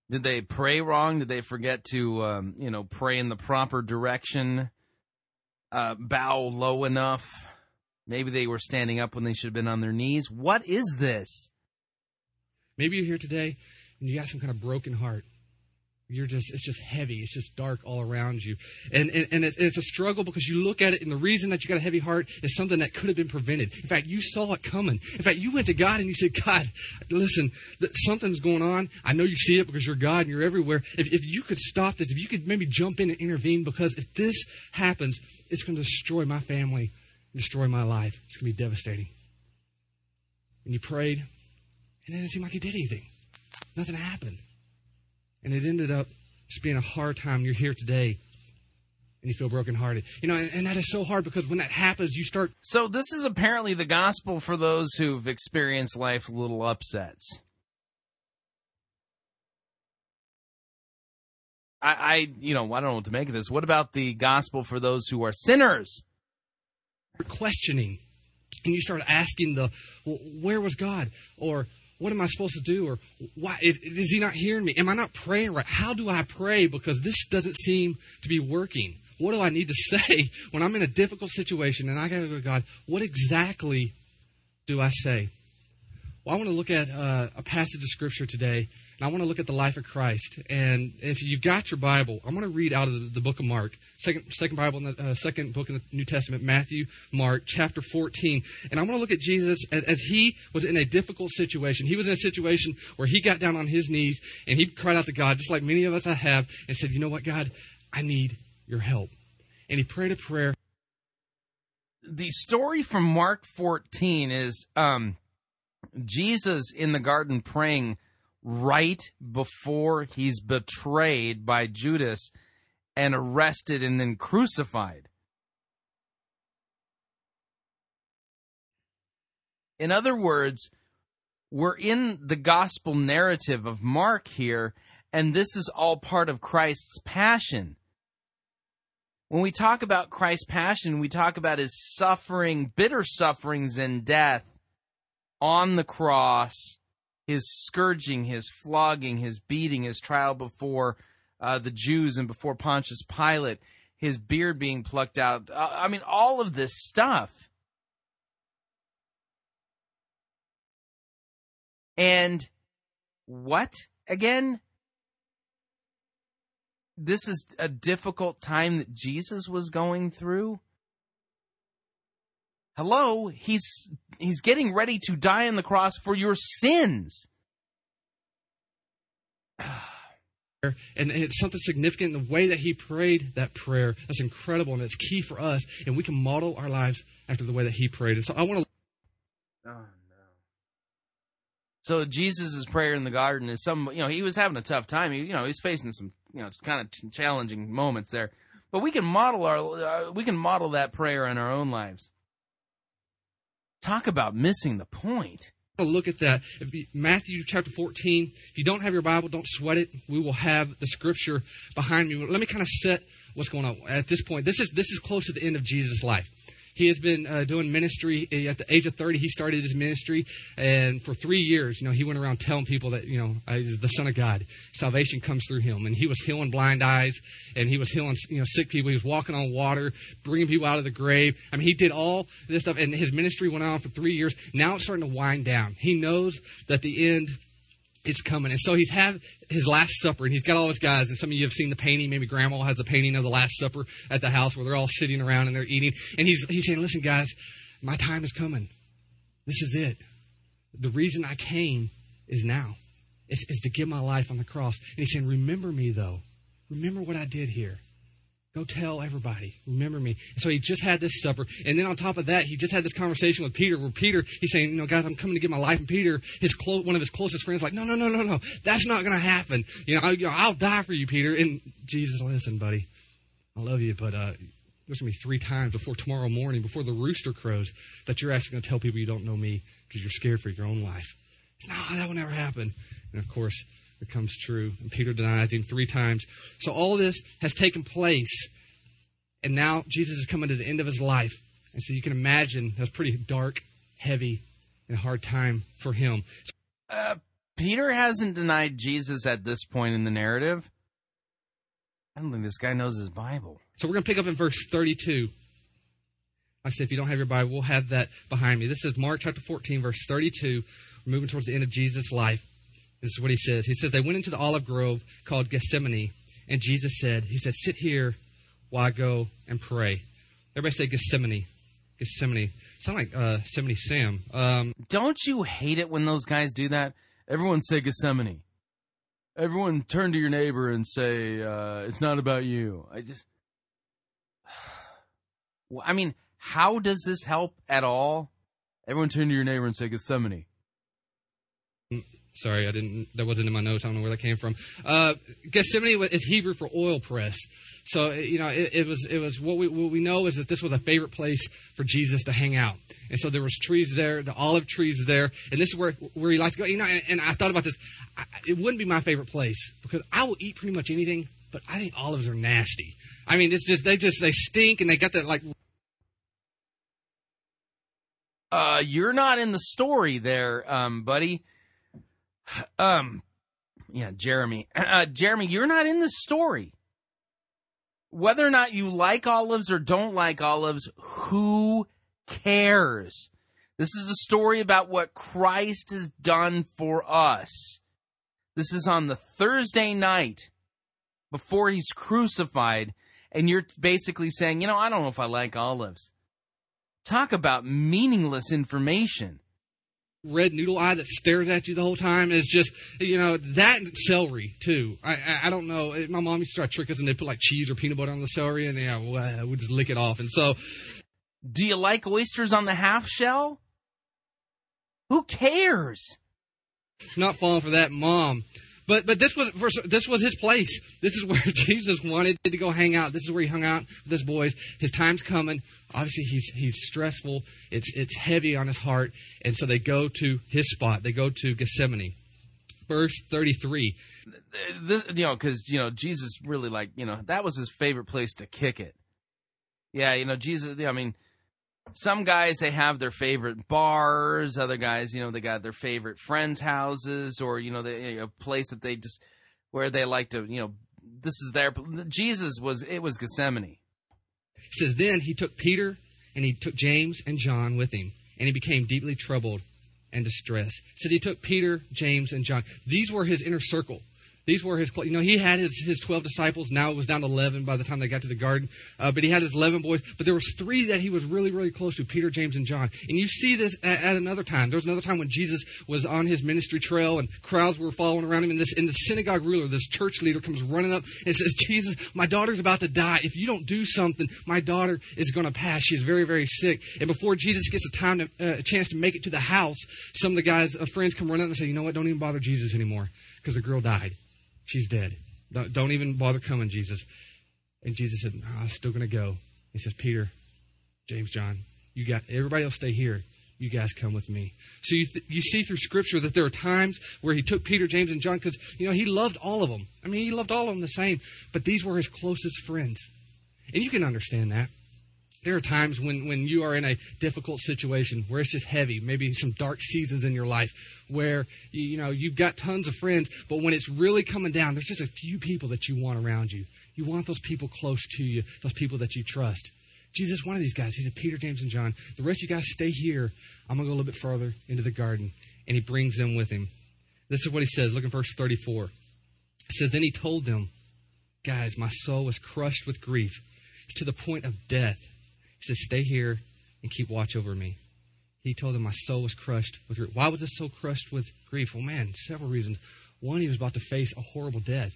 did they pray wrong? Did they forget to, um, you know, pray in the proper direction? Uh, bow low enough. Maybe they were standing up when they should have been on their knees. What is this? Maybe you're here today and you got some kind of broken heart. you're just, it's just heavy. It's just dark all around you. And, and, and it's, it's a struggle because you look at it, and the reason that you got a heavy heart is something that could have been prevented. In fact, you saw it coming. In fact, you went to God and you said, God, listen, something's going on. I know you see it because you're God and you're everywhere. If, if you could stop this, if you could maybe jump in and intervene, because if this happens, it's going to destroy my family, destroy my life. It's going to be devastating. And you prayed, and it didn't seem like you did anything. Nothing happened. And it ended up just being a hard time. You're here today, and you feel brokenhearted. You know, and, and that is so hard because when that happens, you start... So this is apparently the gospel for those who've experienced life's little upsets. I, I, you know, I don't know what to make of this. What about the gospel for those who are sinners? You're questioning, and you start asking the, well, where was God? Or... what am I supposed to do? Or why is he not hearing me? Am I not praying right? How do I pray? Because this doesn't seem to be working. What do I need to say when I'm in a difficult situation and I got to go to God? What exactly do I say? Well, I want to look at uh, a passage of Scripture today, and I want to look at the life of Christ. And if you've got your Bible, I'm going to read out of the book of Mark, second, second Bible, in the, uh, second book in the New Testament, Matthew, Mark, chapter fourteen. And I want to look at Jesus as, as he was in a difficult situation. He was in a situation where he got down on his knees and he cried out to God, just like many of us I have, and said, you know what, God, I need your help. And he prayed a prayer. The story from Mark fourteen is um, Jesus in the garden praying right before he's betrayed by Judas and arrested and then crucified. In other words, we're in the gospel narrative of Mark here, and this is all part of Christ's passion. When we talk about Christ's passion, we talk about his suffering, bitter sufferings and death on the cross, his scourging, his flogging, his beating, his trial before uh, the Jews and before Pontius Pilate, his beard being plucked out. Uh, I mean, all of this stuff. And what again? This is a difficult time that Jesus was going through. Hello, he's he's getting ready to die on the cross for your sins. And, and it's something significant in the way that he prayed that prayer. That's incredible, and it's key for us, and we can model our lives after the way that he prayed. And so I want to... Oh, no. So Jesus' prayer in the garden is some... You know, he was having a tough time. He, you know, he's facing some, you know, kind of challenging moments there. But we can model our... Uh, we can model that prayer in our own lives. Talk about missing the point. Look at that. Matthew chapter fourteen. If you don't have your Bible, don't sweat it. We will have the scripture behind me. Let me kind of set what's going on at this point. This is this is close to the end of Jesus' life. He has been uh, doing ministry. At the age of thirty, he started his ministry, and for three years, you know, he went around telling people that, you know, uh, he's the Son of God. Salvation comes through him, and he was healing blind eyes, and he was healing, you know, sick people. He was walking on water, bringing people out of the grave. I mean, he did all this stuff, and his ministry went on for three years. Now it's starting to wind down. He knows that the end is coming, and so he's had his Last Supper, and he's got all his guys, and some of you have seen the painting. Maybe Grandma has the painting of the Last Supper at the house where they're all sitting around and they're eating. And he's he's saying, listen, guys, my time is coming. This is it. The reason I came is now. It's, it's to give my life on the cross. And he's saying, remember me, though. Remember what I did here. Go tell everybody. Remember me. So he just had this supper. And then on top of that, he just had this conversation with Peter where Peter, he's saying, you know, guys, I'm coming to get my life. And Peter, his clo- one of his closest friends, like, no, no, no, no, no. That's not going to happen. You know, I, you know, I'll die for you, Peter. And Jesus, listen, buddy, I love you, but uh, there's going to be three times before tomorrow morning, before the rooster crows, that you're actually going to tell people you don't know me because you're scared for your own life. No, that will never happen. And, of course, it comes true, and Peter denies him three times. So all this has taken place, and now Jesus is coming to the end of his life. And so you can imagine that's pretty dark, heavy, and hard time for him. Uh, Peter hasn't denied Jesus at this point in the narrative. I don't think this guy knows his Bible. So we're going to pick up in verse thirty-two. I said, if you don't have your Bible, we'll have that behind me. This is Mark chapter fourteen, verse thirty-two. We're moving towards the end of Jesus' life. This is what he says. He says, they went into the olive grove called Gethsemane, and Jesus said, he said, sit here while I go and pray. Everybody say Gethsemane. Gethsemane. Sound like uh, Gethsemane Sam. Um, Don't you hate it when those guys do that? Everyone say Gethsemane. Everyone turn to your neighbor and say, uh, it's not about you. I just... Well, I mean, how does this help at all? Everyone turn to your neighbor and say Gethsemane. Sorry, I didn't. That wasn't in my notes. I don't know where that came from. Uh, Gethsemane is Hebrew for oil press. So you know, it, it was. It was what we what we know is that this was a favorite place for Jesus to hang out. And so there was trees there, the olive trees there, and this is where where he liked to go. You know, and, and I thought about this. I, it wouldn't be my favorite place because I will eat pretty much anything, but I think olives are nasty. I mean, it's just they just they stink, and they got that like. Uh, you're not in the story there, um, buddy. Um, yeah, Jeremy. Uh, Jeremy, you're not in this story. Whether or not you like olives or don't like olives, who cares? This is a story about what Christ has done for us. This is on the Thursday night before he's crucified, and you're basically saying, you know, I don't know if I like olives. Talk about meaningless information. Red noodle eye that stares at you the whole time is just, you know, that and celery too. I, I I don't know. My mom used to try to trick us and they'd put like cheese or peanut butter on the celery and yeah, well, we'd just lick it off. And so, do you like oysters on the half shell? Who cares? Not falling for that, Mom. But but this was this was his place. This is where Jesus wanted to go hang out. This is where he hung out with his boys. His time's coming. Obviously, he's he's stressful. It's it's heavy on his heart. And so they go to his spot. They go to Gethsemane. Verse thirty-three. This, you know, because, you know, Jesus really like, you know, that was his favorite place to kick it. Yeah, you know, Jesus, I mean, some guys, they have their favorite bars. Other guys, you know, they got their favorite friends' houses or, you know, they, a place that they just, where they like to, you know, this is their, Jesus was, it was Gethsemane. He says, then he took Peter and he took James and John with him, and he became deeply troubled and distressed. He says he took Peter, James, and John. These were his inner circle. These were his, you know, he had his, his twelve disciples. Now it was down to eleven by the time they got to the garden. Uh, but he had his eleven boys. But there was three that he was really, really close to, Peter, James, and John. And you see this at, at another time. There was another time when Jesus was on his ministry trail and crowds were following around him. And this, and the synagogue ruler, this church leader, comes running up and says, Jesus, my daughter's about to die. If you don't do something, my daughter is going to pass. She's very, very sick. And before Jesus gets a, time to, uh, a chance to make it to the house, some of the guys, uh, friends come running up and say, you know what, don't even bother Jesus anymore because the girl died. She's dead. Don't even bother coming, Jesus. And Jesus said, no, I'm still going to go. He says, Peter, James, John, you got everybody else stay here. You guys come with me. So you th- you see through Scripture that there are times where he took Peter, James, and John because, you know, he loved all of them. I mean, he loved all of them the same, but these were his closest friends. And you can understand that. There are times when, when you are in a difficult situation where it's just heavy, maybe some dark seasons in your life where, you, you know, you've got tons of friends, but when it's really coming down, there's just a few people that you want around you. You want those people close to you, those people that you trust. Jesus, one of these guys, he said, Peter, James, and John, the rest of you guys stay here. I'm going to go a little bit farther into the garden. And he brings them with him. This is what he says. Look at verse thirty-four. It says, then he told them, guys, my soul is crushed with grief. It's to the point of death. He says, stay here and keep watch over me. He told them my soul was crushed with grief. Why was his soul crushed with grief? Well, man, several reasons. One, he was about to face a horrible death.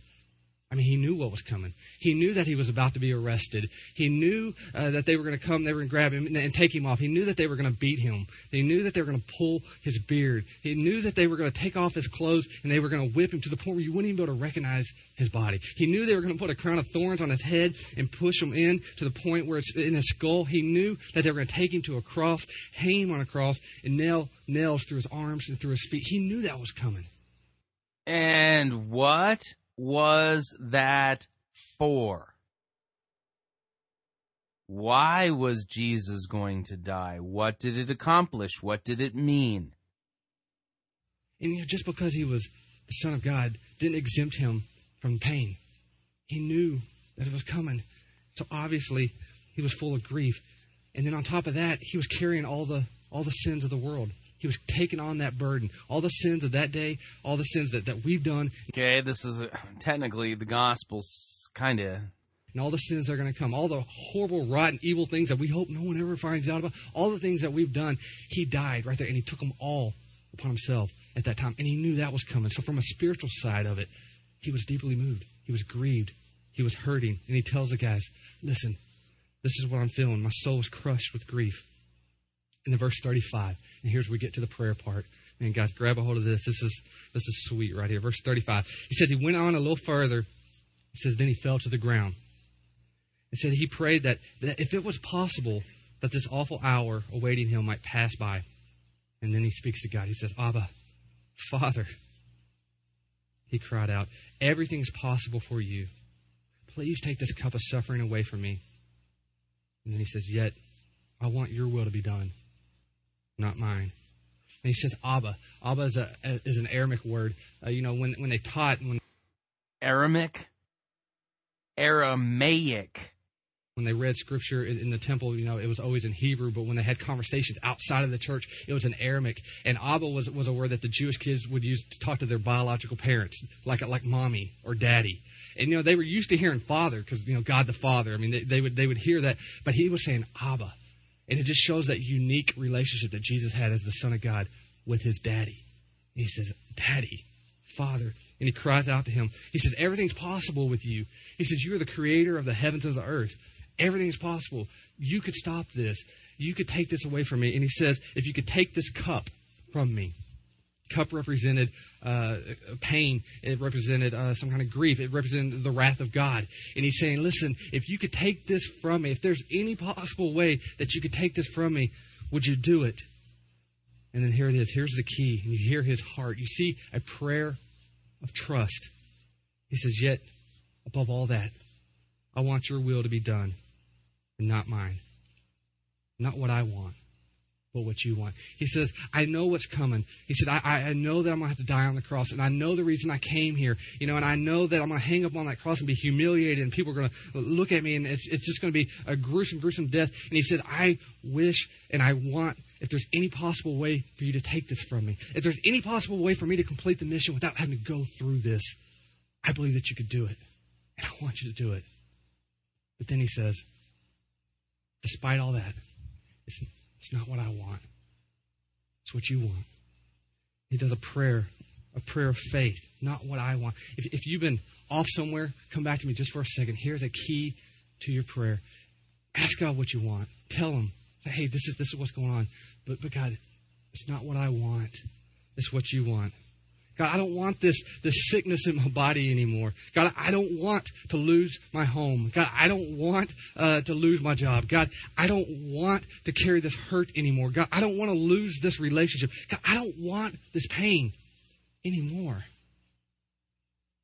I mean, he knew what was coming. He knew that he was about to be arrested. He knew uh, that they were going to come, they were going to grab him and, and take him off. He knew that they were going to beat him. They knew that they were going to pull his beard. He knew that they were going to take off his clothes and they were going to whip him to the point where you wouldn't even be able to recognize his body. He knew they were going to put a crown of thorns on his head and push him in to the point where it's in his skull. He knew that they were going to take him to a cross, hang him on a cross, and nail nails through his arms and through his feet. He knew that was coming. And what was that for? Why was Jesus going to die? What did it accomplish? What did it mean? And you know, just because he was the Son of God didn't exempt him from pain. He knew that it was coming. So obviously he was full of grief. And then on top of that, he was carrying all the all the sins of the world. He was taking on that burden. All the sins of that day, all the sins that, that we've done. Okay, this is a, technically the gospel's kind of... And all the sins that are going to come, all the horrible, rotten, evil things that we hope no one ever finds out about, all the things that we've done, he died right there, and he took them all upon himself at that time, and he knew that was coming. So from a spiritual side of it, he was deeply moved. He was grieved. He was hurting, and he tells the guys, listen, this is what I'm feeling. My soul is crushed with grief. And then verse thirty-five, and here's where we get to the prayer part. Man, guys, grab a hold of this. This is, this is sweet right here. Verse thirty-five, he says he went on a little further. He says then he fell to the ground. It said he prayed that, that if it was possible that this awful hour awaiting him might pass by. And then he speaks to God. He says, Abba, Father, he cried out, everything is possible for you. Please take this cup of suffering away from me. And then he says, yet I want your will to be done, not mine. And he says, Abba. Abba is, a, is an Aramaic word. Uh, you know, when, when they taught... when Aramaic? Aramaic. When they read scripture in the temple, you know, it was always in Hebrew, but when they had conversations outside of the church, it was in Aramaic. And Abba was, was a word that the Jewish kids would use to talk to their biological parents, like like mommy or daddy. And, you know, they were used to hearing father because, you know, God the Father. I mean, they, they would they would hear that, but he was saying Abba. And it just shows that unique relationship that Jesus had as the Son of God with his daddy. And he says, Daddy, Father. And he cries out to him. He says, everything's possible with you. He says, you are the creator of the heavens and the earth. Everything's possible. You could stop this. You could take this away from me. And he says, if you could take this cup from me. Cup represented uh, pain. It represented uh, some kind of grief. It represented the wrath of God. And he's saying, listen, if you could take this from me, if there's any possible way that you could take this from me, would you do it? And then here it is. Here's the key. And you hear his heart. You see a prayer of trust. He says, yet above all that, I want your will to be done and not mine. Not what I want, but what you want. He says, I know what's coming. He said, I, I know that I'm going to have to die on the cross, and I know the reason I came here, you know, and I know that I'm going to hang up on that cross and be humiliated, and people are going to look at me, and it's, it's just going to be a gruesome, gruesome death. And he says, I wish and I want, if there's any possible way for you to take this from me, if there's any possible way for me to complete the mission without having to go through this, I believe that you could do it, and I want you to do it. But then he says, despite all that, it's, it's not what I want. It's what you want. He does a prayer, a prayer of faith, not what I want. If, if you've been off somewhere, come back to me just for a second. Here's a key to your prayer. Ask God what you want. Tell him, hey, this is this is what's going on. But but God, it's not what I want. It's what you want. God, I don't want this, this sickness in my body anymore. God, I don't want to lose my home. God, I don't want uh, to lose my job. God, I don't want to carry this hurt anymore. God, I don't want to lose this relationship. God, I don't want this pain anymore.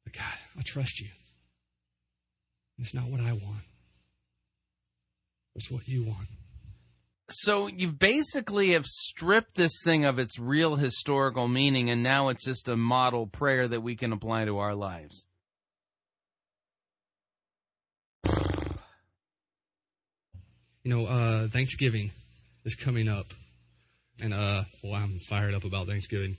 But God, I trust you. It's not what I want. It's what you want. So you basically have stripped this thing of its real historical meaning, and now it's just a model prayer that we can apply to our lives. You know, uh, Thanksgiving is coming up, and uh, well, I'm fired up about Thanksgiving.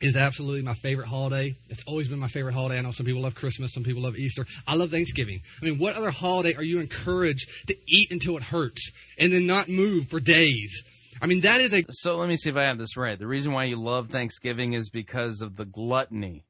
It's absolutely my favorite holiday. It's always been my favorite holiday. I know some people love Christmas, some people love Easter. I love Thanksgiving. I mean, what other holiday are you encouraged to eat until it hurts and then not move for days? I mean, that is a... So let me see if I have this right. The reason why you love Thanksgiving is because of the gluttony.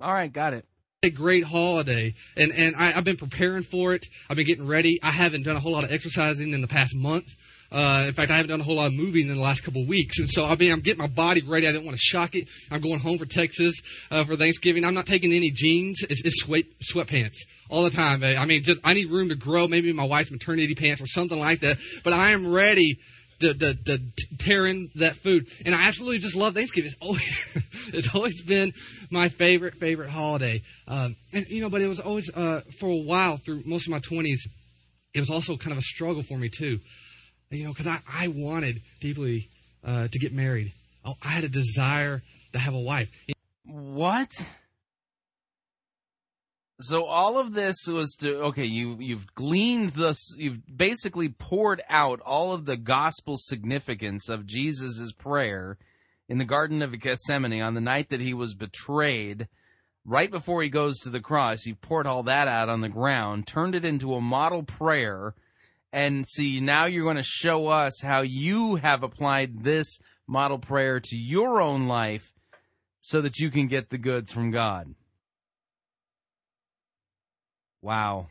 All right, got it. A great holiday, and and I, I've been preparing for it. I've been getting ready. I haven't done a whole lot of exercising in the past month. Uh, in fact, I haven't done a whole lot of moving in the last couple of weeks. And so, I mean, I'm getting my body ready. I didn't want to shock it. I'm going home for Texas uh, for Thanksgiving. I'm not taking any jeans. It's, it's sweat, sweatpants all the time. I mean, just I need room to grow. Maybe my wife's maternity pants or something like that. But I am ready to, to, to tear in that food. And I absolutely just love Thanksgiving. It's always, it's always been my favorite, favorite holiday. Um, and, you know, but it was always, uh, for a while through most of my twenties, it was also kind of a struggle for me, too. You know, because I, I wanted deeply uh, to get married. I, I had a desire to have a wife. What? So all of this was to, okay, you, you've gleaned this, you've basically poured out all of the gospel significance of Jesus' prayer in the Garden of Gethsemane on the night that he was betrayed, right before he goes to the cross. You've poured all that out on the ground, turned it into a model prayer, and see, now you're going to show us how you have applied this model prayer to your own life so that you can get the goods from God. Wow.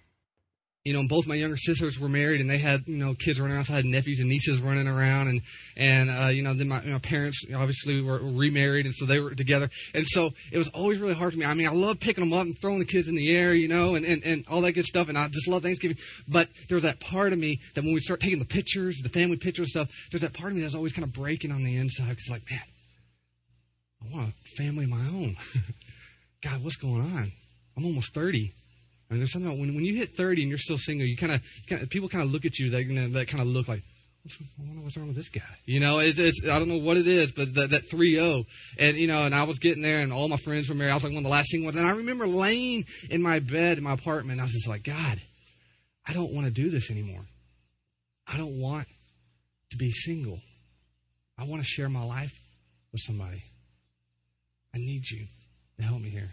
You know, both my younger sisters were married, and they had, you know, kids running around. So I had nephews and nieces running around, and and uh, you know, then my, my parents obviously were remarried, and so they were together. And so it was always really hard for me. I mean, I love picking them up and throwing the kids in the air, you know, and, and, and all that good stuff. And I just love Thanksgiving. But there was that part of me that when we start taking the pictures, the family pictures and stuff, there's that part of me that was always kind of breaking on the inside. It's like, man, I want a family of my own. God, what's going on? I'm almost thirty. I mean, there's something about when, when you hit thirty and you're still single, you kind of people kind of look at you that, you know, that kind of look like, what's, I wonder what's wrong with this guy? You know, it's, it's I don't know what it is, but that, that three oh, and you know, and I was getting there, and all my friends were married. I was like one of the last single ones, and I remember laying in my bed in my apartment, and I was just like, God, I don't want to do this anymore. I don't want to be single. I want to share my life with somebody. I need you to help me here.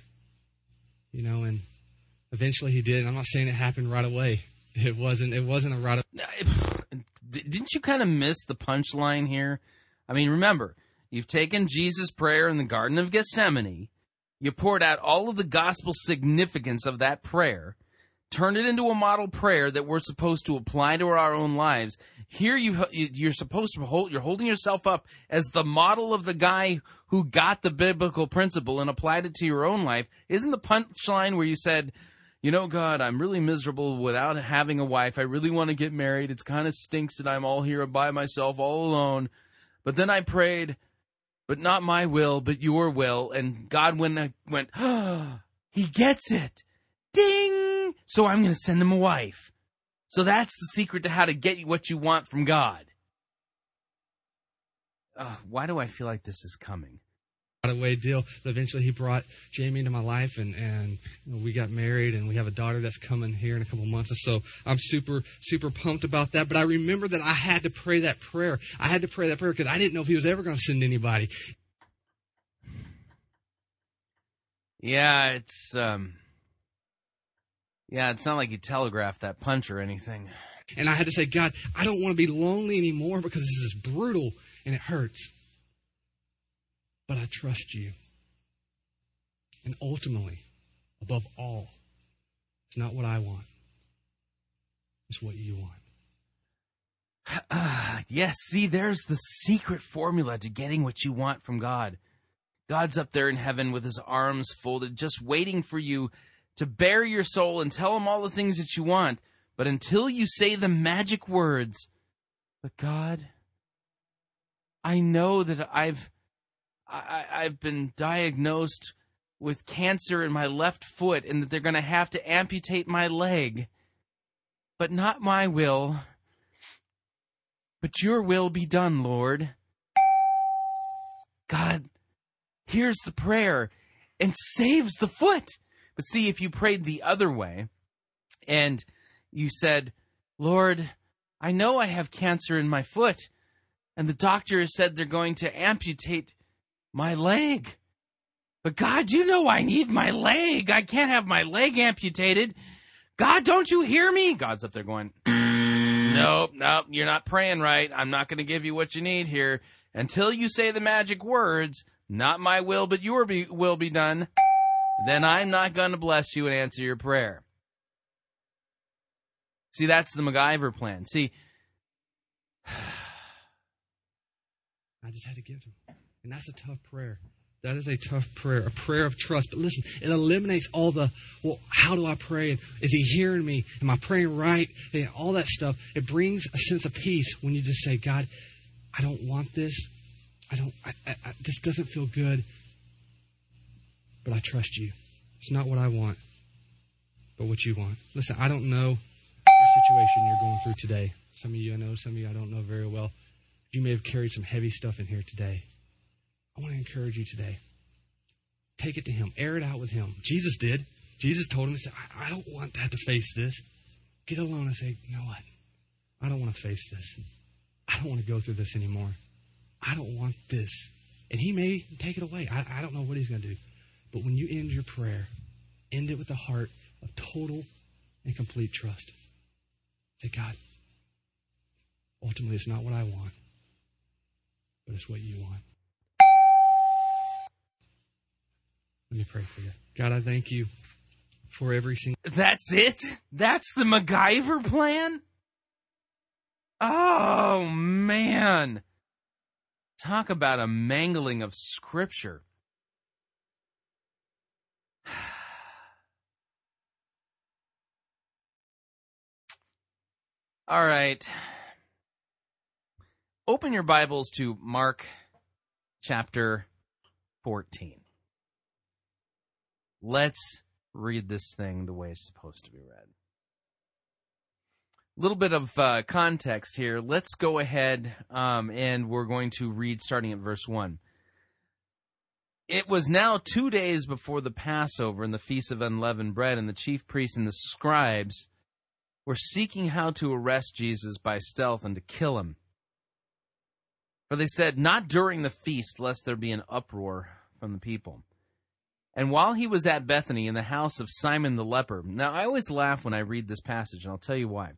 You know, and eventually he did. I'm not saying it happened right away. It wasn't. It wasn't a right away. Didn't you kind of miss the punchline here? I mean, remember, you've taken Jesus' prayer in the Garden of Gethsemane. You poured out all of the gospel significance of that prayer, turned it into a model prayer that we're supposed to apply to our own lives. Here you, you're supposed to hold. You're holding yourself up as the model of the guy who got the biblical principle and applied it to your own life. Isn't the punchline where you said, you know, God, I'm really miserable without having a wife. I really want to get married. It kind of stinks that I'm all here by myself, all alone. But then I prayed, but not my will, but your will. And God went, went oh, he gets it. Ding! So I'm going to send him a wife. So that's the secret to how to get what you want from God. Uh, why do I feel like this is coming? Away deal, but eventually he brought Jamie into my life, and and you know, we got married, and we have a daughter that's coming here in a couple months or so. I'm super super pumped about that. But I remember that I had to pray that prayer. I had to pray that prayer because I didn't know if he was ever going to send anybody. Yeah, it's um, yeah, it's not like he telegraphed that punch or anything. And I had to say, God, I don't want to be lonely anymore because this is brutal and it hurts. But I trust you. And ultimately, above all, it's not what I want. It's what you want. Uh, yes, see, there's the secret formula to getting what you want from God. God's up there in heaven with his arms folded, just waiting for you to bare your soul and tell him all the things that you want. But until you say the magic words, but God, I know that I've I, I've been diagnosed with cancer in my left foot and that they're going to have to amputate my leg. But not my will, but your will be done, Lord. God, here's the prayer and saves the foot. But see, if you prayed the other way and you said, Lord, I know I have cancer in my foot and the doctor has said they're going to amputate my leg. But God, you know I need my leg. I can't have my leg amputated. God, don't you hear me? God's up there going, nope, nope, you're not praying right. I'm not going to give you what you need here. Until you say the magic words, not my will, but your be- will be done, then I'm not going to bless you and answer your prayer. See, that's the MacGyver plan. See, I just had to give him. And that's a tough prayer. That is a tough prayer, a prayer of trust. But listen, it eliminates all the, well, how do I pray? And is he hearing me? Am I praying right? And all that stuff. It brings a sense of peace when you just say, God, I don't want this. I don't. I, I, I, this doesn't feel good, but I trust you. It's not what I want, but what you want. Listen, I don't know the situation you're going through today. Some of you I know, some of you I don't know very well. You may have carried some heavy stuff in here today. I want to encourage you today. Take it to him. Air it out with him. Jesus did. Jesus told him, he said, I, I don't want that to face this. Get alone and say, you know what? I don't want to face this. I don't want to go through this anymore. I don't want this. And he may take it away. I, I don't know what he's going to do. But when you end your prayer, end it with a heart of total and complete trust. Say, God, ultimately it's not what I want, but it's what you want. Let me pray for you. God, I thank you for every single... That's it? That's the MacGyver plan? Oh, man. Talk about a mangling of scripture. All right. Open your Bibles to Mark chapter fourteen. Let's read this thing the way it's supposed to be read. A little bit of uh, context here. Let's go ahead um, and we're going to read starting at verse one. It was now two days before the Passover and the Feast of Unleavened Bread, and the chief priests and the scribes were seeking how to arrest Jesus by stealth and to kill him. For they said, not during the feast, lest there be an uproar from the people. And while he was at Bethany in the house of Simon the leper. Now, I always laugh when I read this passage, and I'll tell you why.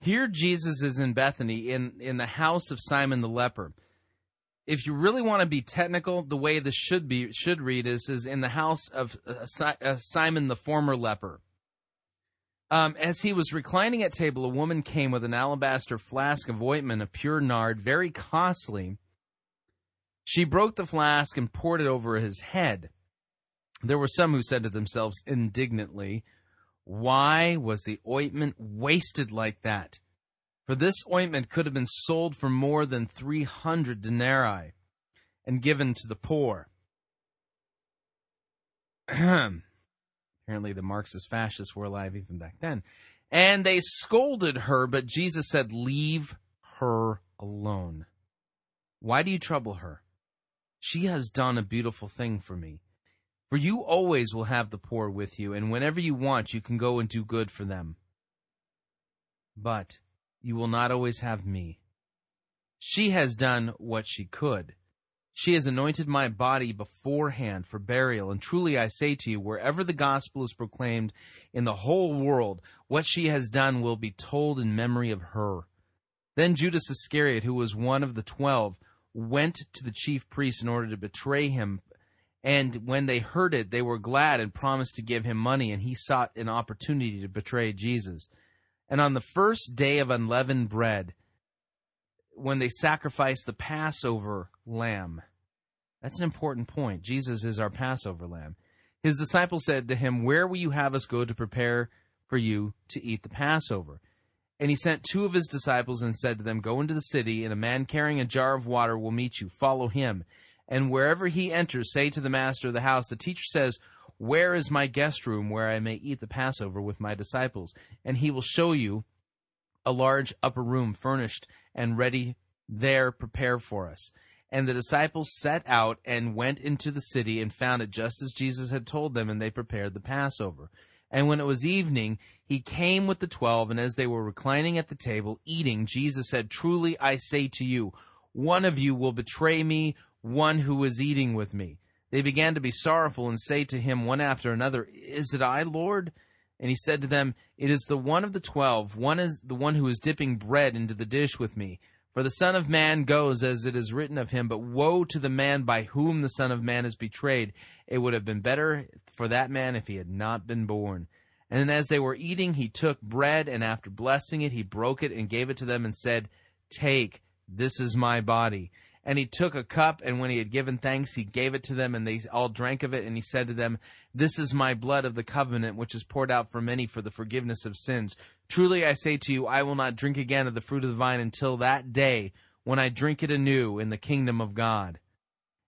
Here Jesus is in Bethany, in, in the house of Simon the leper. If you really want to be technical, the way this should be should read is, is in the house of uh, si- uh, Simon the former leper. Um, as he was reclining at table, a woman came with an alabaster flask of ointment of pure nard, very costly. She broke the flask and poured it over his head. There were some who said to themselves indignantly, why was the ointment wasted like that? For this ointment could have been sold for more than three hundred denarii and given to the poor. Apparently the Marxist fascists were alive even back then. And they scolded her, but Jesus said, leave her alone. Why do you trouble her? She has done a beautiful thing for me. For you always will have the poor with you, and whenever you want, you can go and do good for them. But you will not always have me. She has done what she could. She has anointed my body beforehand for burial, and truly I say to you, wherever the gospel is proclaimed in the whole world, what she has done will be told in memory of her. Then Judas Iscariot, who was one of the twelve, went to the chief priests in order to betray him. And when they heard it, they were glad and promised to give him money, and he sought an opportunity to betray Jesus. And on the first day of unleavened bread, when they sacrificed the Passover lamb, that's an important point. Jesus is our Passover lamb. His disciples said to him, where will you have us go to prepare for you to eat the Passover? And he sent two of his disciples and said to them, go into the city, and a man carrying a jar of water will meet you. Follow him. And wherever he enters, say to the master of the house, the teacher says, where is my guest room where I may eat the Passover with my disciples? And he will show you a large upper room furnished and ready there, prepare for us. And the disciples set out and went into the city and found it just as Jesus had told them, and they prepared the Passover. And when it was evening, he came with the twelve, and as they were reclining at the table eating, Jesus said, truly I say to you, one of you will betray me, one who is eating with me. They began to be sorrowful and say to him one after another, is it I, Lord? And he said to them, it is the one of the twelve, one is the one who is dipping bread into the dish with me. For the Son of Man goes as it is written of him, but woe to the man by whom the Son of Man is betrayed. It would have been better for that man if he had not been born. And as they were eating, he took bread, and after blessing it, he broke it and gave it to them and said, take, this is my body. And he took a cup, and when he had given thanks, he gave it to them, and they all drank of it. And he said to them, this is my blood of the covenant, which is poured out for many for the forgiveness of sins. Truly I say to you, I will not drink again of the fruit of the vine until that day when I drink it anew in the kingdom of God.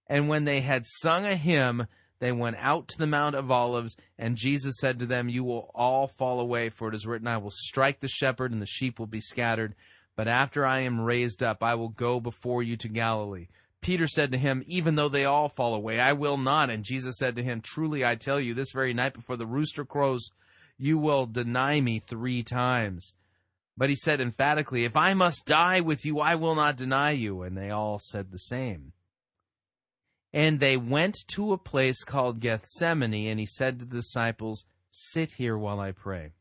And when they had sung a hymn, they went out to the Mount of Olives, and Jesus said to them, you will all fall away, for it is written, I will strike the shepherd, and the sheep will be scattered. But after I am raised up, I will go before you to Galilee. Peter said to him, even though they all fall away, I will not. And Jesus said to him, truly I tell you, this very night before the rooster crows, you will deny me three times. But he said emphatically, if I must die with you, I will not deny you. And they all said the same. And they went to a place called Gethsemane, and he said to the disciples, sit here while I pray.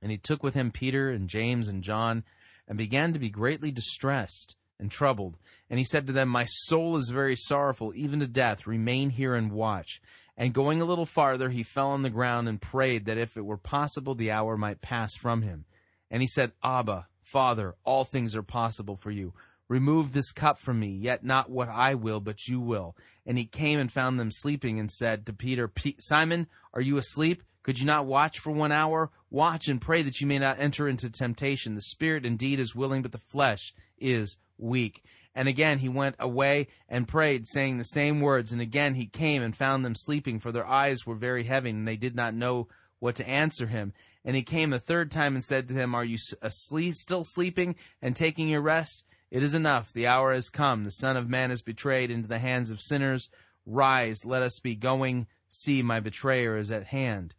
And he took with him Peter and James and John, and began to be greatly distressed and troubled. And he said to them, my soul is very sorrowful, even to death. Remain here and watch. And going a little farther, he fell on the ground and prayed that if it were possible, the hour might pass from him. And he said, Abba, Father, all things are possible for you. Remove this cup from me, yet not what I will, but you will. And he came and found them sleeping and said to Peter, Simon, are you asleep? Could you not watch for one hour? Watch and pray that you may not enter into temptation. The spirit indeed is willing, but the flesh is weak. And again he went away and prayed, saying the same words. And again he came and found them sleeping, for their eyes were very heavy, and they did not know what to answer him. And he came a third time and said to him, are you asleep, still sleeping and taking your rest? It is enough. The hour has come. The Son of Man is betrayed into the hands of sinners. Rise, let us be going. See, my betrayer is at hand.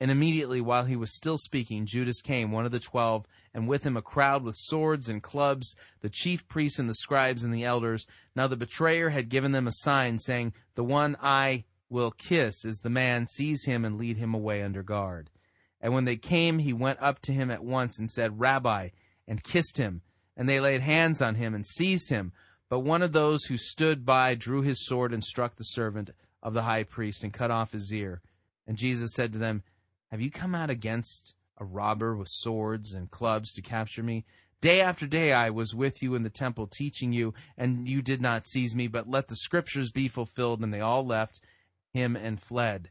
And immediately while he was still speaking, Judas came, one of the twelve, and with him a crowd with swords and clubs, the chief priests and the scribes and the elders. Now the betrayer had given them a sign, saying, the one I will kiss is the man. Seize him and lead him away under guard. And when they came, he went up to him at once and said, Rabbi, and kissed him. And they laid hands on him and seized him. But one of those who stood by drew his sword and struck the servant of the high priest and cut off his ear. And Jesus said to them, have you come out against a robber with swords and clubs to capture me? Day after day I was with you in the temple teaching you, and you did not seize me, but let the scriptures be fulfilled. And they all left him and fled.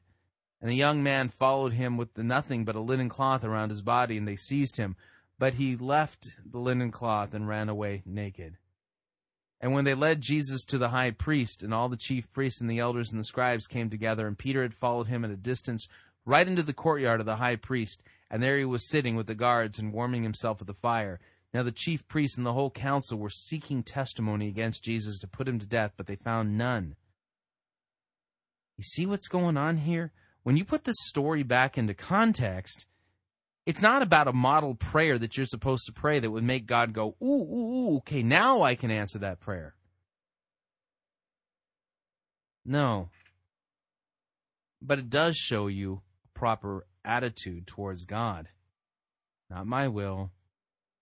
And a young man followed him with nothing but a linen cloth around his body, and they seized him. But he left the linen cloth and ran away naked. And when they led Jesus to the high priest, and all the chief priests and the elders and the scribes came together, and Peter had followed him at a distance right into the courtyard of the high priest, and there he was sitting with the guards and warming himself at the fire. Now the chief priests and the whole council were seeking testimony against Jesus to put him to death, but they found none. You see what's going on here? When you put this story back into context, it's not about a model prayer that you're supposed to pray that would make God go, ooh, ooh, ooh, okay, now I can answer that prayer. No. But it does show you a proper attitude towards God. Not my will,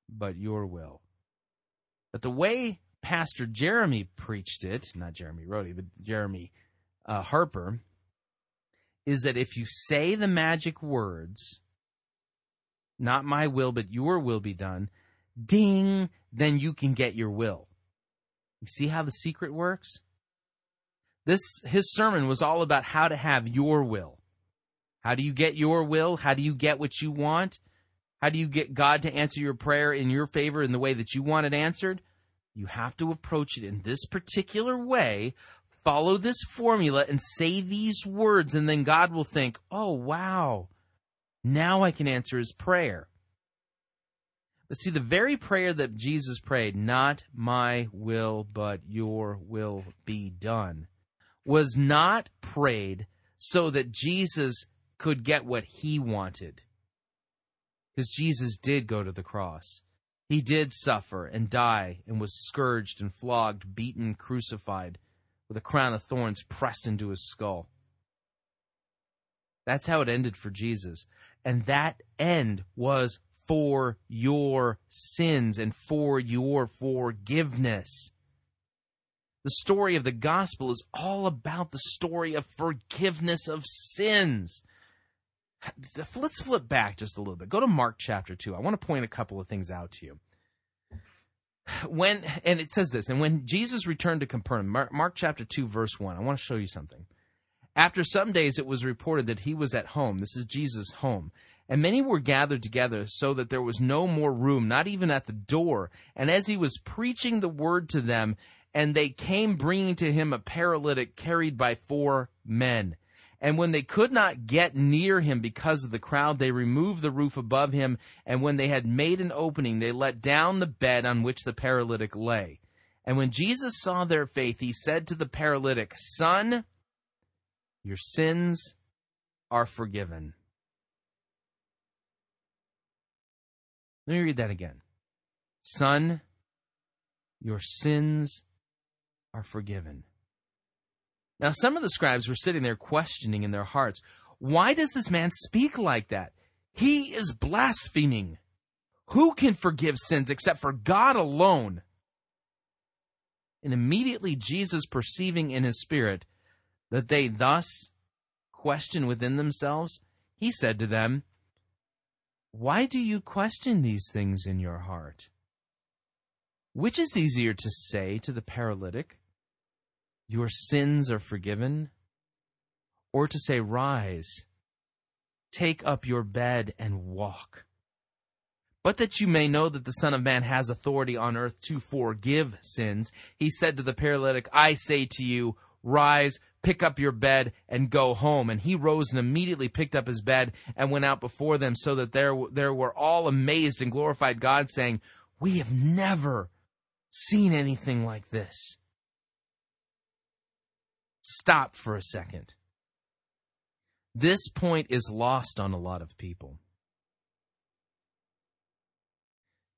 but your will. But the way Pastor Jeremy preached it, not Jeremy Rohde, but Jeremy uh, Harper, is that if you say the magic words, not my will, but your will be done, ding, then you can get your will. You see how the secret works? This, his sermon was all about how to have your will. How do you get your will? How do you get what you want? How do you get God to answer your prayer in your favor in the way that you want it answered? You have to approach it in this particular way, follow this formula, and say these words, and then God will think, oh, wow. Now I can answer his prayer. But see, the very prayer that Jesus prayed, not my will, but your will be done, was not prayed so that Jesus could get what he wanted. Because Jesus did go to the cross. He did suffer and die and was scourged and flogged, beaten, crucified, with a crown of thorns pressed into his skull. That's how it ended for Jesus. And that end was for your sins and for your forgiveness. The story of the gospel is all about the story of forgiveness of sins. Let's flip back just a little bit. Go to Mark chapter two. I want to point a couple of things out to you. When, and it says this, and when Jesus returned to Capernaum, Mark chapter two, verse one, I want to show you something. After some days it was reported that he was at home. This is Jesus' home. And many were gathered together so that there was no more room, not even at the door. And as he was preaching the word to them, and they came bringing to him a paralytic carried by four men. And when they could not get near him because of the crowd, they removed the roof above him. And when they had made an opening, they let down the bed on which the paralytic lay. And when Jesus saw their faith, he said to the paralytic, "Son, your sins are forgiven." Let me read that again. "Son, your sins are forgiven." Now, some of the scribes were sitting there questioning in their hearts, "Why does this man speak like that? He is blaspheming. Who can forgive sins except for God alone?" And immediately Jesus, perceiving in his spirit that they thus question within themselves, he said to them, "Why do you question these things in your heart? Which is easier to say to the paralytic, 'Your sins are forgiven,' or to say, 'Rise, take up your bed and walk'? But that you may know that the Son of Man has authority on earth to forgive sins," he said to the paralytic, "I say to you, rise, pick up your bed, and go home." And he rose and immediately picked up his bed and went out before them, so that there, there were all amazed and glorified God, saying, "We have never seen anything like this." Stop for a second. This point is lost on a lot of people.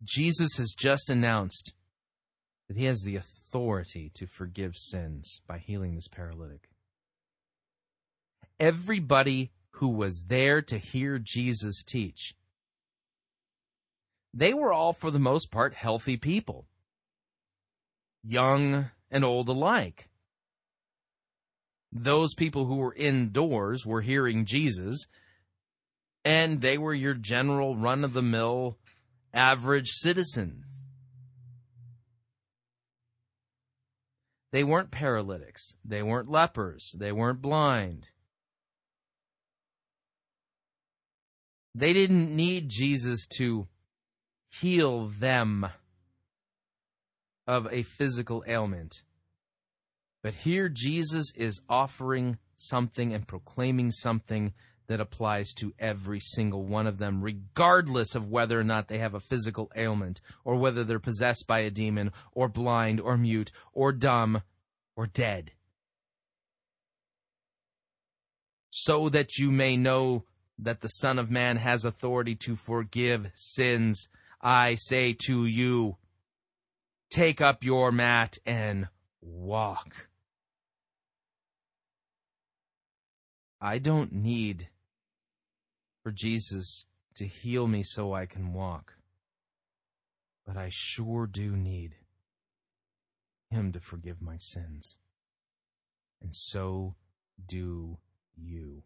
Jesus has just announced that he has the authority to forgive sins by healing this paralytic. Everybody who was there to hear Jesus teach, they were all, for the most part, healthy people, young and old alike. Those people who were indoors were hearing Jesus, and they were your general run-of-the-mill average citizens. They weren't paralytics. They weren't lepers. They weren't blind. They didn't need Jesus to heal them of a physical ailment. But here Jesus is offering something and proclaiming something that applies to every single one of them, regardless of whether or not they have a physical ailment, or whether they're possessed by a demon, or blind, or mute, or dumb, or dead. So that you may know that the Son of Man has authority to forgive sins, I say to you, take up your mat and walk. I don't need for Jesus to heal me so I can walk, but I sure do need him to forgive my sins. And so do you.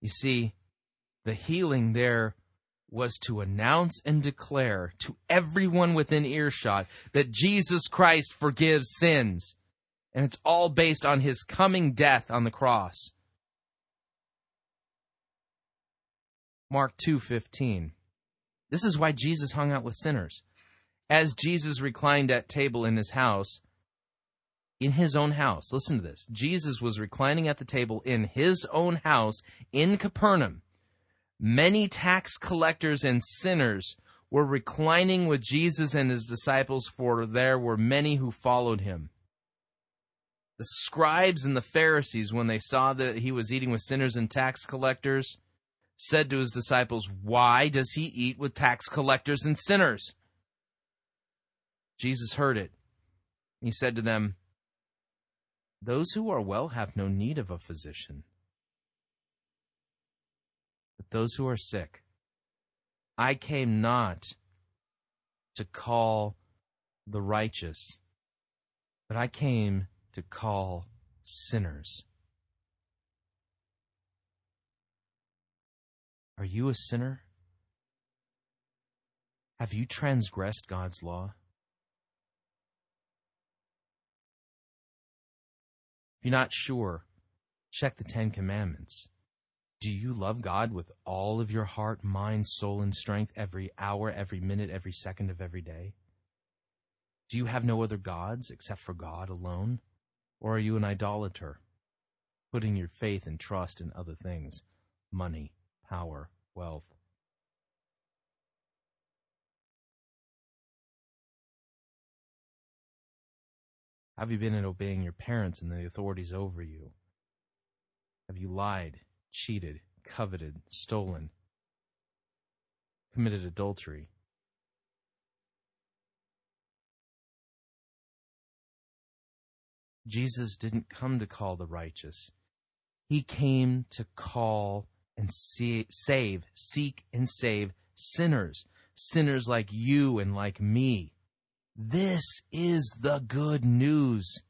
You see, the healing there was to announce and declare to everyone within earshot that Jesus Christ forgives sins. And it's all based on his coming death on the cross. Mark two fifteen. This is why Jesus hung out with sinners. As Jesus reclined at table in his house, in his own house, listen to this. Jesus was reclining at the table in his own house in Capernaum. Many tax collectors and sinners were reclining with Jesus and his disciples, for there were many who followed him. The scribes and the Pharisees, when they saw that he was eating with sinners and tax collectors, said to his disciples, "Why does he eat with tax collectors and sinners?" Jesus heard it. He said to them, "Those who are well have no need of a physician, those who are sick. I came not to call the righteous, but I came to call sinners." Are you a sinner? Have you transgressed God's law? If you're not sure, check the Ten Commandments. Do you love God with all of your heart, mind, soul, and strength every hour, every minute, every second of every day? Do you have no other gods except for God alone? Or are you an idolater, putting your faith and trust in other things, money, power, wealth? Have you been in obeying your parents and the authorities over you? Have you lied, cheated, coveted, stolen, committed adultery? Jesus didn't come to call the righteous. He came to call and see, save, seek and save sinners, sinners like you and like me. This is the good news.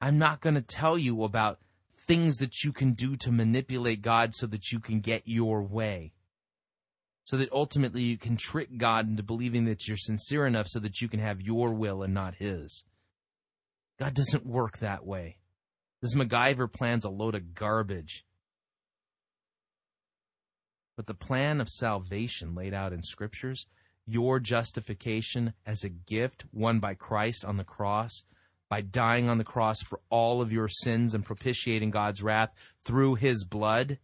I'm not going to tell you about things that you can do to manipulate God so that you can get your way, so that ultimately you can trick God into believing that you're sincere enough so that you can have your will and not his. God doesn't work that way. This MacGyver plan's a load of garbage. But the plan of salvation laid out in Scriptures, your justification as a gift won by Christ on the cross, by dying on the cross for all of your sins and propitiating God's wrath through his blood,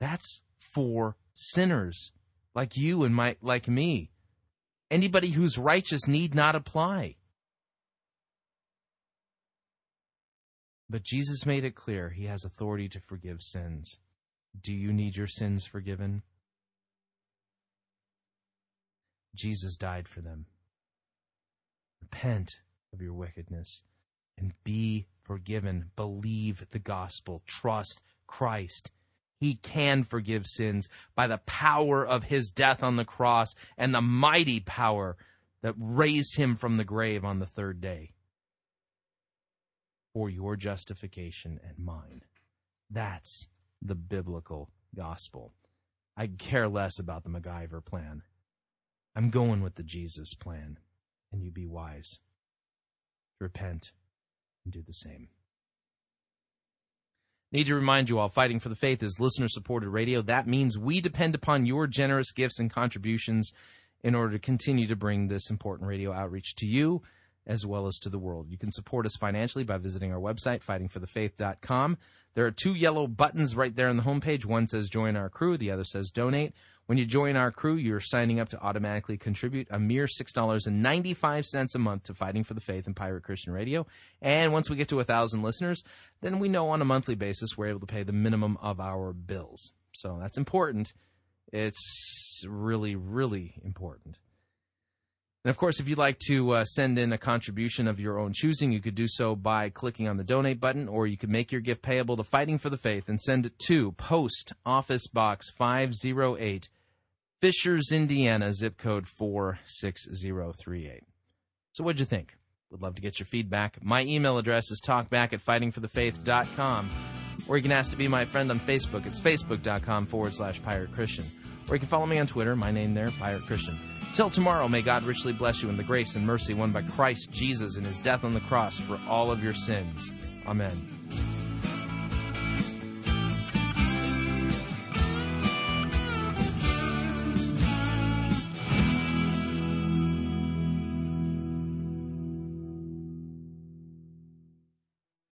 that's for sinners like you and my, like me. Anybody who's righteous need not apply. But Jesus made it clear he has authority to forgive sins. Do you need your sins forgiven? Jesus died for them. Repent of your wickedness and be forgiven. Believe the gospel. Trust Christ. He can forgive sins by the power of his death on the cross and the mighty power that raised him from the grave on the third day. For your justification and mine. That's the biblical gospel. I care less about the MacGyver plan. I'm going with the Jesus plan, and you be wise. Repent and do the same. Need to remind you all, Fighting for the Faith is listener-supported radio. That means we depend upon your generous gifts and contributions in order to continue to bring this important radio outreach to you, as well as to the world. You can support us financially by visiting our website, fighting for the faith dot com. There are two yellow buttons right there on the homepage. One says Join Our Crew. The other says Donate. When you join our crew, you're signing up to automatically contribute a mere six dollars and ninety-five cents a month to Fighting for the Faith and Pirate Christian Radio. And once we get to one thousand listeners, then we know on a monthly basis we're able to pay the minimum of our bills. So that's important. It's really, really important. And, of course, if you'd like to uh, send in a contribution of your own choosing, you could do so by clicking on the Donate button, or you could make your gift payable to Fighting for the Faith and send it to Post Office Box five oh eight, Fishers, Indiana, zip code four six zero three eight. So what'd you think? We'd love to get your feedback. My email address is talkback at fighting for the faith dot com, or you can ask to be my friend on Facebook. It's facebook.com forward slash Pirate Christian. Or you can follow me on Twitter, my name there, Pirate Christian. Till tomorrow, may God richly bless you in the grace and mercy won by Christ Jesus in his death on the cross for all of your sins. Amen.